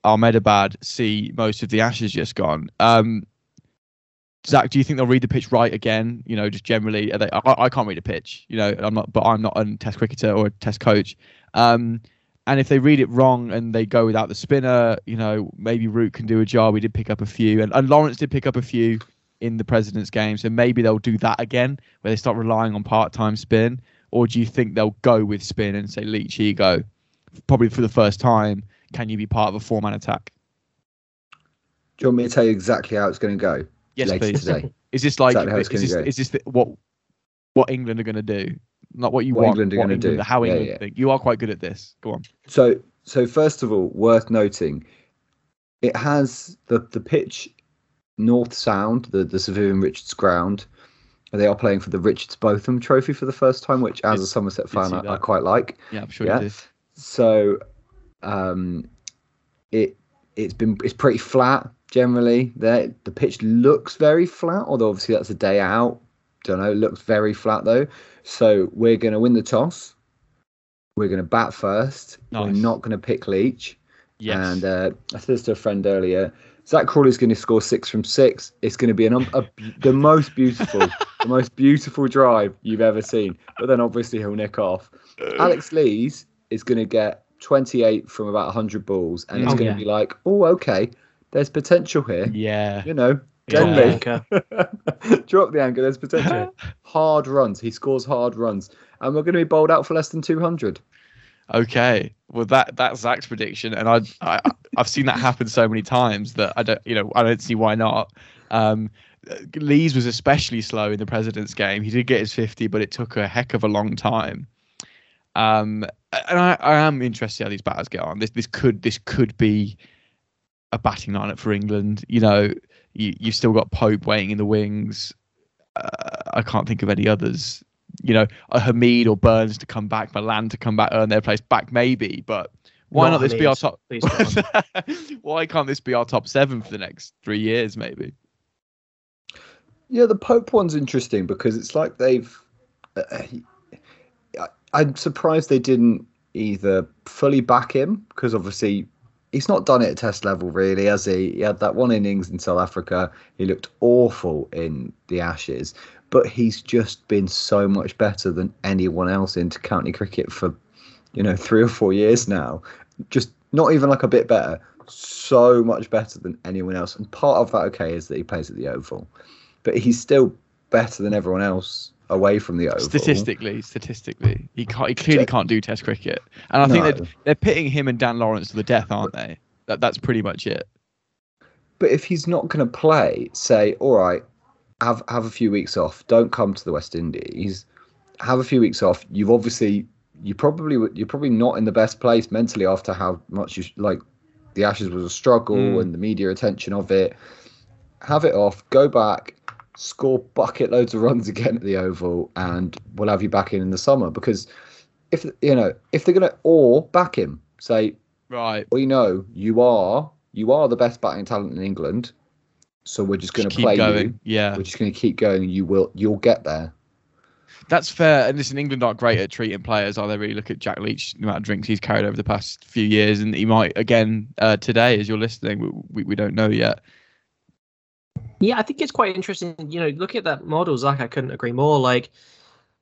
Ahmedabad, see most of the Ashes just gone. Um, Zach, do you think they'll read the pitch right again? You know, just generally, are they, I, I can't read a pitch. You know, I'm not, but I'm not a Test cricketer or a Test coach. Um, And if they read it wrong and they go without the spinner, you know, maybe Root can do a job. We did pick up a few. And, and Lawrence did pick up a few in the President's game. So maybe they'll do that again, where they start relying on part-time spin. Or do you think they'll go with spin and say, Leach, here you go. Probably for the first time, can you be part of a four-man attack? Do you want me to tell you exactly how it's going to go? Yes, later please. Today? Is this like, exactly is, this, is this the, what what England are going to do? Not what you what want, England are what England, do. How England yeah, yeah. think. You are quite good at this. Go on. So, so first of all, worth noting, it has the, the pitch North Sound, the, the Civilian Richards ground. They are playing for the Richards Botham Trophy for the first time, which as a Somerset fan, I, I quite like. Yeah, I'm sure yeah. you do. So, um, it it's been it's pretty flat generally. There, the pitch looks very flat, although obviously that's a day out. Don't know. It looks very flat though. So we're going to win the toss. We're going to bat first. Nice. We're not going to pick Leach. Yes. And uh, I said this to a friend earlier. Zach Crawley's going to score six from six. It's going to be an um, a, the most beautiful, the most beautiful drive you've ever seen. But then obviously he'll nick off. Alex Lees is going to get twenty-eight from about one hundred balls, and it's oh, going to yeah. be like, oh, okay, there's potential here. Yeah. You know. Deadly. Yeah, drop the anchor, there's potential. Hard runs, he scores hard runs, and we're going to be bowled out for less than two hundred. Okay, well that that's Zach's prediction, and I, I I've seen that happen so many times that I don't you know I don't see why not. um Lees was especially slow in the President's game. He did get his fifty, but it took a heck of a long time. Um, and I, I am interested how these batters get on. This this could this could be a batting lineup for England. You know, you, you've still got Pope waiting in the wings. Uh, I can't think of any others. You know, a Hamid or Burns to come back, Milan to come back, earn their place back maybe. But why not, not this be our top? Why can't this be our top seven for the next three years maybe? Yeah, the Pope one's interesting because it's like they've. Uh, he, I, I'm surprised they didn't either fully back him because obviously he's not done it at Test level really, has he? He had that one innings in South Africa. He looked awful in the Ashes, but he's just been so much better than anyone else into county cricket for, you know, three or four years now. Just not even like a bit better. So much better than anyone else. And part of that, okay, is that he plays at the Oval. But he's still better than everyone else away from the Oval. Statistically, statistically, he can't. He clearly can't do Test cricket, and I no. think they're, they're pitting him and Dan Lawrence to the death, aren't they? That that's pretty much it. But if he's not going to play, say, all right, have have a few weeks off. Don't come to the West Indies. Have a few weeks off. You've obviously you probably you're probably not in the best place mentally after how much you like. The Ashes was a struggle mm. and the media attention of it. Have it off. Go back. Score bucket loads of runs again at the Oval, and we'll have you back in in the summer. Because if you know if they're gonna or back him, say right, well you know you are you are the best batting talent in England, so we're just gonna just play going. you. Yeah, we're just gonna keep going. You will you'll get there. That's fair. And listen, England aren't great at treating players, are they? Really look at Jack Leach, the amount of drinks he's carried over the past few years, and he might again uh, today as you're listening. We, we we don't know yet. Yeah, I think it's quite interesting. You know, looking at that model, Zach, I couldn't agree more. Like,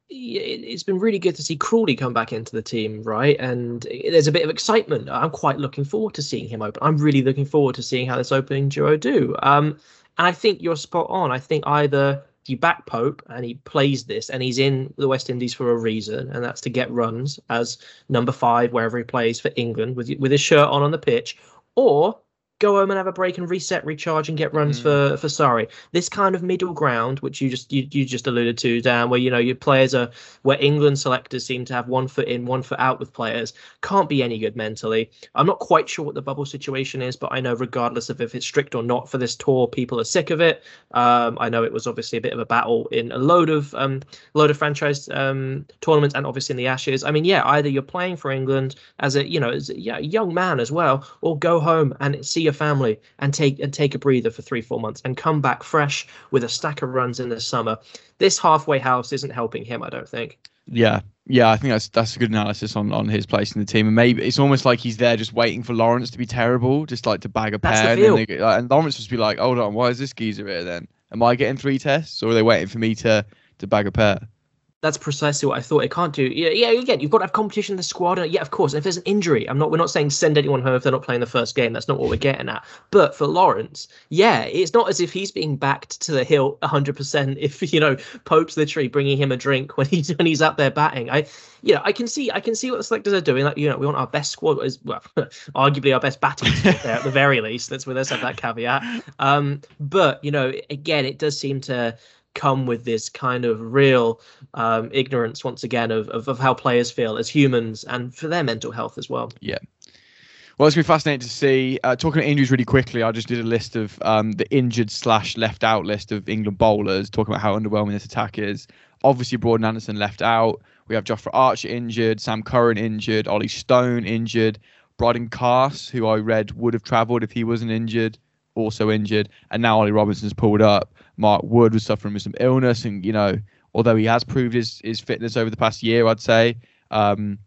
it's been really good to see Crawley come back into the team, right? And there's a bit of excitement. I'm quite looking forward to seeing him open. I'm really looking forward to seeing how this opening duo do. Um, and I think you're spot on. I think either you back Pope and he plays this and he's in the West Indies for a reason, and that's to get runs as number five, wherever he plays for England, with with his shirt on on the pitch, or go home and have a break and reset, recharge, and get runs mm. for for Surrey. This kind of middle ground, which you just you, you just alluded to, Dan, where you know your players are, where England selectors seem to have one foot in, one foot out with players, can't be any good mentally. I'm not quite sure what the bubble situation is, but I know regardless of if it's strict or not for this tour, people are sick of it. Um, I know it was obviously a bit of a battle in a load of um, load of franchise um, tournaments, and obviously in the Ashes. I mean, yeah, either you're playing for England as a you know as a yeah, young man as well, or go home and see your family and take and take a breather for three four months and come back fresh with a stack of runs in the summer. This halfway house isn't helping him, I don't think. Yeah yeah I think that's that's a good analysis on on his place in the team, and maybe it's almost like he's there just waiting for Lawrence to be terrible, just like to bag a pair, and, then they, and Lawrence just be like, hold on, why is this geezer here then? Am I getting three tests, or are they waiting for me to to bag a pair? That's precisely what I thought. It can't do. Yeah, yeah. Again, you've got to have competition in the squad. Yeah, of course. And if there's an injury, I'm not. We're not saying send anyone home if they're not playing the first game. That's not what we're getting at. But for Lawrence, yeah, it's not as if he's being backed to the hill one hundred percent. If you know, Pope's literally bringing him a drink when he's when he's out there batting. I, you know, I can see I can see what the selectors are doing. Like, you know, we want our best squad, is well, arguably our best batting squad there at the very least. Let's let's have that caveat. Um, but you know, again, it does seem to come with this kind of real um, ignorance once again of, of of how players feel as humans and for their mental health as well. Yeah. Well, it's going to be fascinating to see. Uh, talking about injuries really quickly, I just did a list of um, the injured slash left out list of England bowlers, talking about how underwhelming this attack is. Obviously, Broad Anderson left out. We have Jofra Archer injured, Sam Curran injured, Ollie Stone injured, Bryden Carse, who I read would have travelled if he wasn't injured, also injured, and now Ollie Robinson's pulled up. Mark Wood was suffering with some illness, and you know, although he has proved his, his fitness over the past year, I'd say um,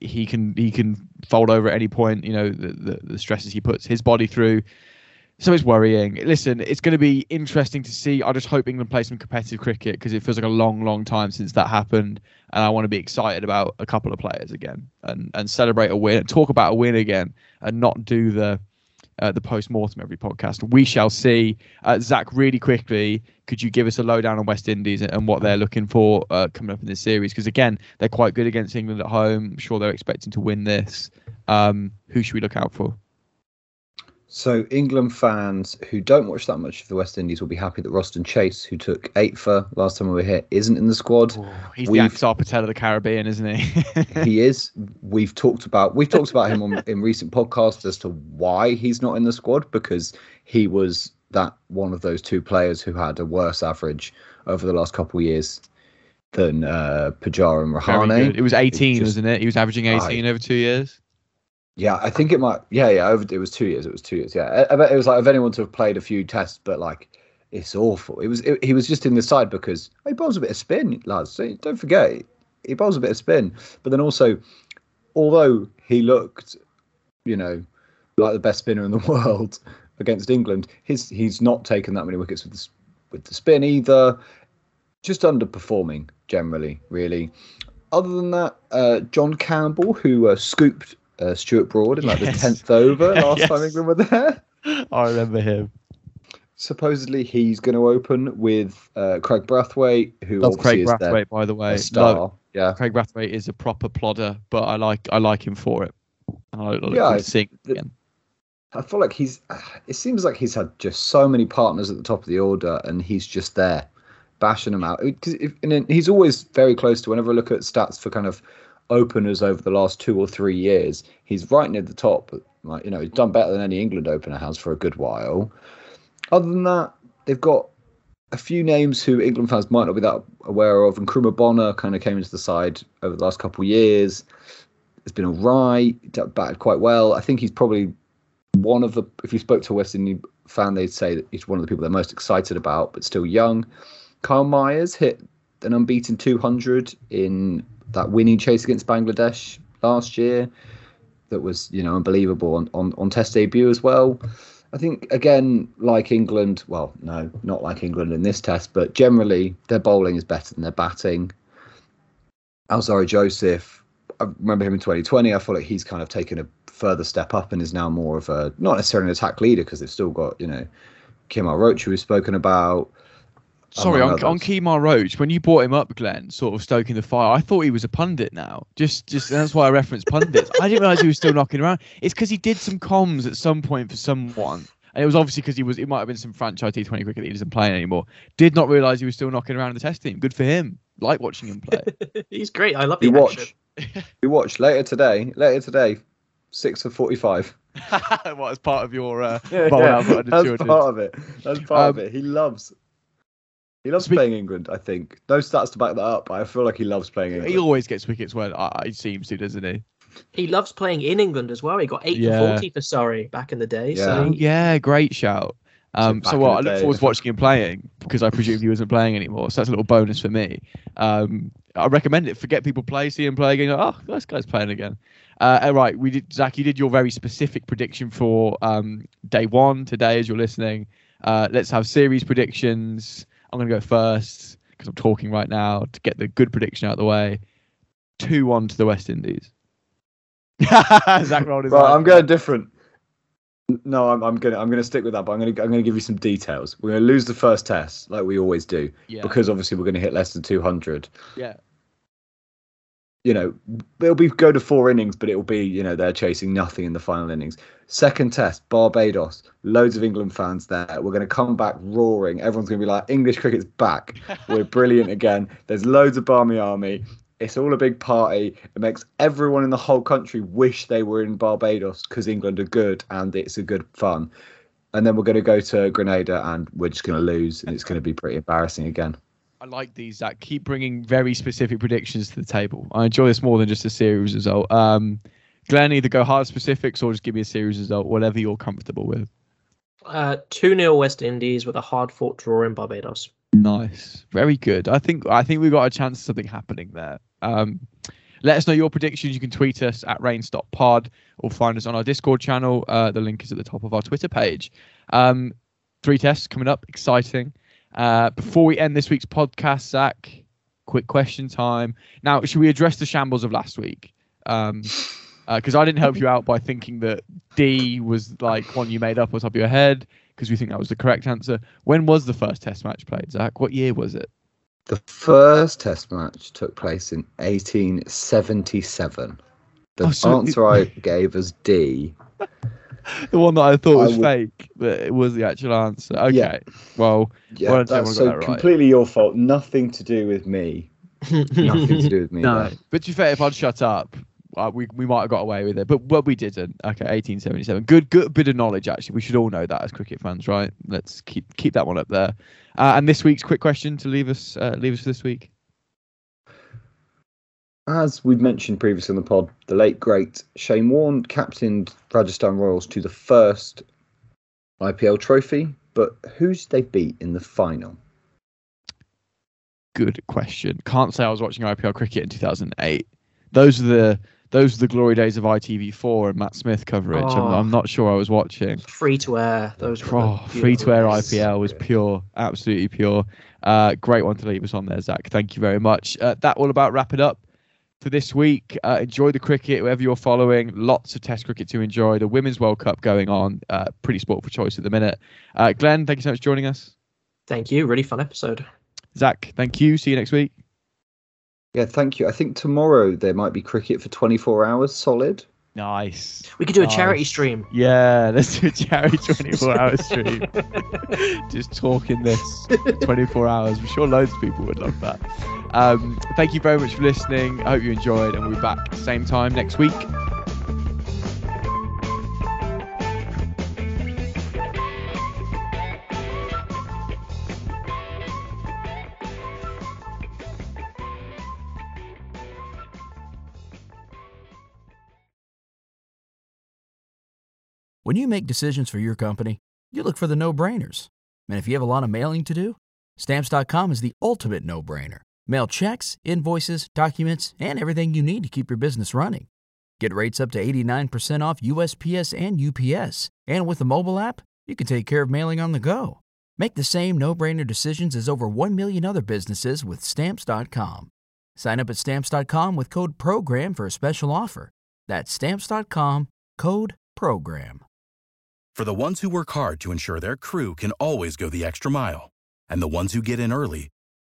he can he can fold over at any point. You know, the, the the stresses he puts his body through, so it's worrying. Listen, it's going to be interesting to see. I just hope England play some competitive cricket because it feels like a long, long time since that happened, and I want to be excited about a couple of players again and and celebrate a win, and talk about a win again, and not do the. Uh, the post-mortem every podcast. We shall see. Uh, Zach, really quickly, could you give us a lowdown on West Indies and what they're looking for uh, coming up in this series? Because again, they're quite good against England at home. I'm sure they're expecting to win this. Um, who should we look out for? So England fans who don't watch that much of the West Indies will be happy that Roston Chase, who took eight for last time we were here, isn't in the squad. Ooh, he's we've, the Axar Patel of the Caribbean, isn't he? He is. We've talked about we've talked about him on, in recent podcasts as to why he's not in the squad, because he was that one of those two players who had a worse average over the last couple of years than uh, Pujara and Rahane. It was eighteen, it was just, wasn't it? He was averaging eighteen I, over two years. Yeah, I think it might. Yeah, yeah. Over, it was two years. It was two years. Yeah, I, I bet it was like of anyone to have played a few tests, but like it's awful. It was. It, he was just in the side because he bowls a bit of spin, lads. Don't forget, he bowls a bit of spin. But then also, although he looked, you know, like the best spinner in the world against England, his he's not taken that many wickets with the, with the spin either. Just underperforming generally, really. Other than that, uh, John Campbell, who uh, scooped. Uh, Stuart Broad in like yes. the tenth over last yes. time England were there. I remember him. Supposedly he's going to open with uh, Craig Brathwaite, who Love obviously Craig Brathwaite, is by the way. Star. Love, yeah, Craig Brathwaite is a proper plodder, but I like I like him for it. And I, I yeah, seeing him again. I feel like he's. It seems like he's had just so many partners at the top of the order, and he's just there, bashing them out. It, it, and he's always very close to. Whenever I look at stats for kind of openers over the last two or three years, he's right near the top. Like, you know, he's done better than any England opener has for a good while. Other than that, they've got a few names who England fans might not be that aware of. And Nkrumah Bonner kind of came into the side over the last couple of years. It's been all right, batted quite well. I think he's probably one of the, if you spoke to a West Indian fan, they'd say that he's one of the people they're most excited about, but still young. Kyle Myers hit an unbeaten two hundred in that winning chase against Bangladesh last year, that was, you know, unbelievable on, on, on test debut as well. I think, again, like England, well, no, not like England in this test, but generally their bowling is better than their batting. Azhar Joseph, I remember him in twenty twenty. I feel like he's kind of taken a further step up and is now more of a, not necessarily an attack leader, because they've still got, you know, Kemar Roach, who we've spoken about. Sorry, on, on Kemar Roach, when you brought him up, Glenn, sort of stoking the fire, I thought he was a pundit now. Just, just that's why I referenced pundits. I didn't realise he was still knocking around. It's because he did some comms at some point for someone. And it was obviously because he was, it might have been some franchise T twenty cricket that he doesn't play anymore. Did not realise he was still knocking around the test team. Good for him. Like watching him play. He's great. I love the watch. We watch later today, later today, six for forty-five. Well, as part of your... Uh, yeah, yeah. That's part of it. That's part um, of it. He loves... He loves Spe- playing England, I think. No stats to back that up, but I feel like he loves playing England. He always gets wickets when uh, he seems to, doesn't he? He loves playing in England as well. He got eight yeah. for forty for Surrey back in the day. Yeah, so he... yeah great shout. Um, so, so what? I look forward to watching him playing, because I presume he wasn't playing anymore. So that's a little bonus for me. Um, I recommend it. Forget people play, see him play again. Go, oh, this guy's playing again. Uh, all right, we did. Zach, you did your very specific prediction for um, day one today, as you're listening. Uh, let's have series predictions. I'm going to go first because I'm talking right now to get the good prediction out of the way. two one to the West Indies. Zach rolled his right, eye. I'm going different. No, I'm, I'm going to I'm going to stick with that, but I'm going to I'm going to give you some details. We're going to lose the first test like we always do yeah. because obviously we're going to hit less than two hundred. Yeah. You know, it'll be go to four innings, but it'll be, you know, they're chasing nothing in the final innings. Second test, Barbados, loads of England fans there. We're going to come back roaring. Everyone's going to be like, English cricket's back. We're brilliant again. There's loads of Barmy Army. It's all a big party. It makes everyone in the whole country wish they were in Barbados because England are good and it's a good fun. And then we're going to go to Grenada and we're just going to lose and it's going to be pretty embarrassing again. I like these, Zach. Keep bringing very specific predictions to the table. I enjoy this more than just a series result. Um, Glenn, either go hard specifics or just give me a series result, whatever you're comfortable with. Uh, two nil West Indies with a hard-fought draw in Barbados. Nice. Very good. I think I think we've got a chance of something happening there. Um, let us know your predictions. You can tweet us at rain stop pod or find us on our Discord channel. Uh, the link is at the top of our Twitter page. Um, three tests coming up. Exciting. Uh, before we end this week's podcast, Zach, quick question time. Now, should we address the shambles of last week? Um, because uh, I didn't help you out by thinking that D was like one you made up on top of your head, because we think that was the correct answer. When was the first test match played, Zach? What year was it? The first test match took place in eighteen seventy-seven. The oh, so answer it... I gave as D the one that I thought I was would... fake, but it was the actual answer. Okay, yeah. well, yeah, well that's so that completely right. your fault. Nothing to do with me. Nothing to do with me. No, though. But to be fair, if I'd shut up, uh, we we might have got away with it, but well, we didn't. Okay, eighteen seventy-seven. Good, good bit of knowledge actually. We should all know that as cricket fans, right? Let's keep keep that one up there. Uh, and this week's quick question to leave us uh, leave us for this week. As we've mentioned previously on the pod, the late great Shane Warne captained Rajasthan Royals to the first I P L trophy, but who did they beat in the final? Good question. Can't say I was watching I P L cricket in two thousand eight. Those are the those are the glory days of I T V four and Matt Smith coverage. Oh, I'm, I'm not sure I was watching. Free to air. Those oh, free to air I P L was pure, absolutely pure. Uh, great one to leave us on there, Zach. Thank you very much. Uh, that all about wrap it up for this week. Uh, enjoy the cricket, whoever you're following. Lots of Test cricket to enjoy. The Women's World Cup going on. Uh, pretty sport for choice at the minute. Uh, Glenn, thank you so much for joining us. Thank you. Really fun episode. Zach, thank you. See you next week. Yeah, thank you. I think tomorrow there might be cricket for twenty-four hours solid. Nice. We could do nice. a charity stream. Yeah, let's do a charity twenty-four hour stream. Just talking this twenty-four hours. I'm sure loads of people would love that. Um, thank you very much for listening. I hope you enjoyed, and we'll be back same time next week. When you make decisions for your company, you look for the no-brainers. And if you have a lot of mailing to do, Stamps dot com is the ultimate no-brainer. Mail checks, invoices, documents, and everything you need to keep your business running. Get rates up to eighty-nine percent off U S P S and U P S. And with the mobile app, you can take care of mailing on the go. Make the same no-brainer decisions as over one million other businesses with Stamps dot com. Sign up at Stamps dot com with code PROGRAM for a special offer. That's Stamps dot com, code PROGRAM. For the ones who work hard to ensure their crew can always go the extra mile, and the ones who get in early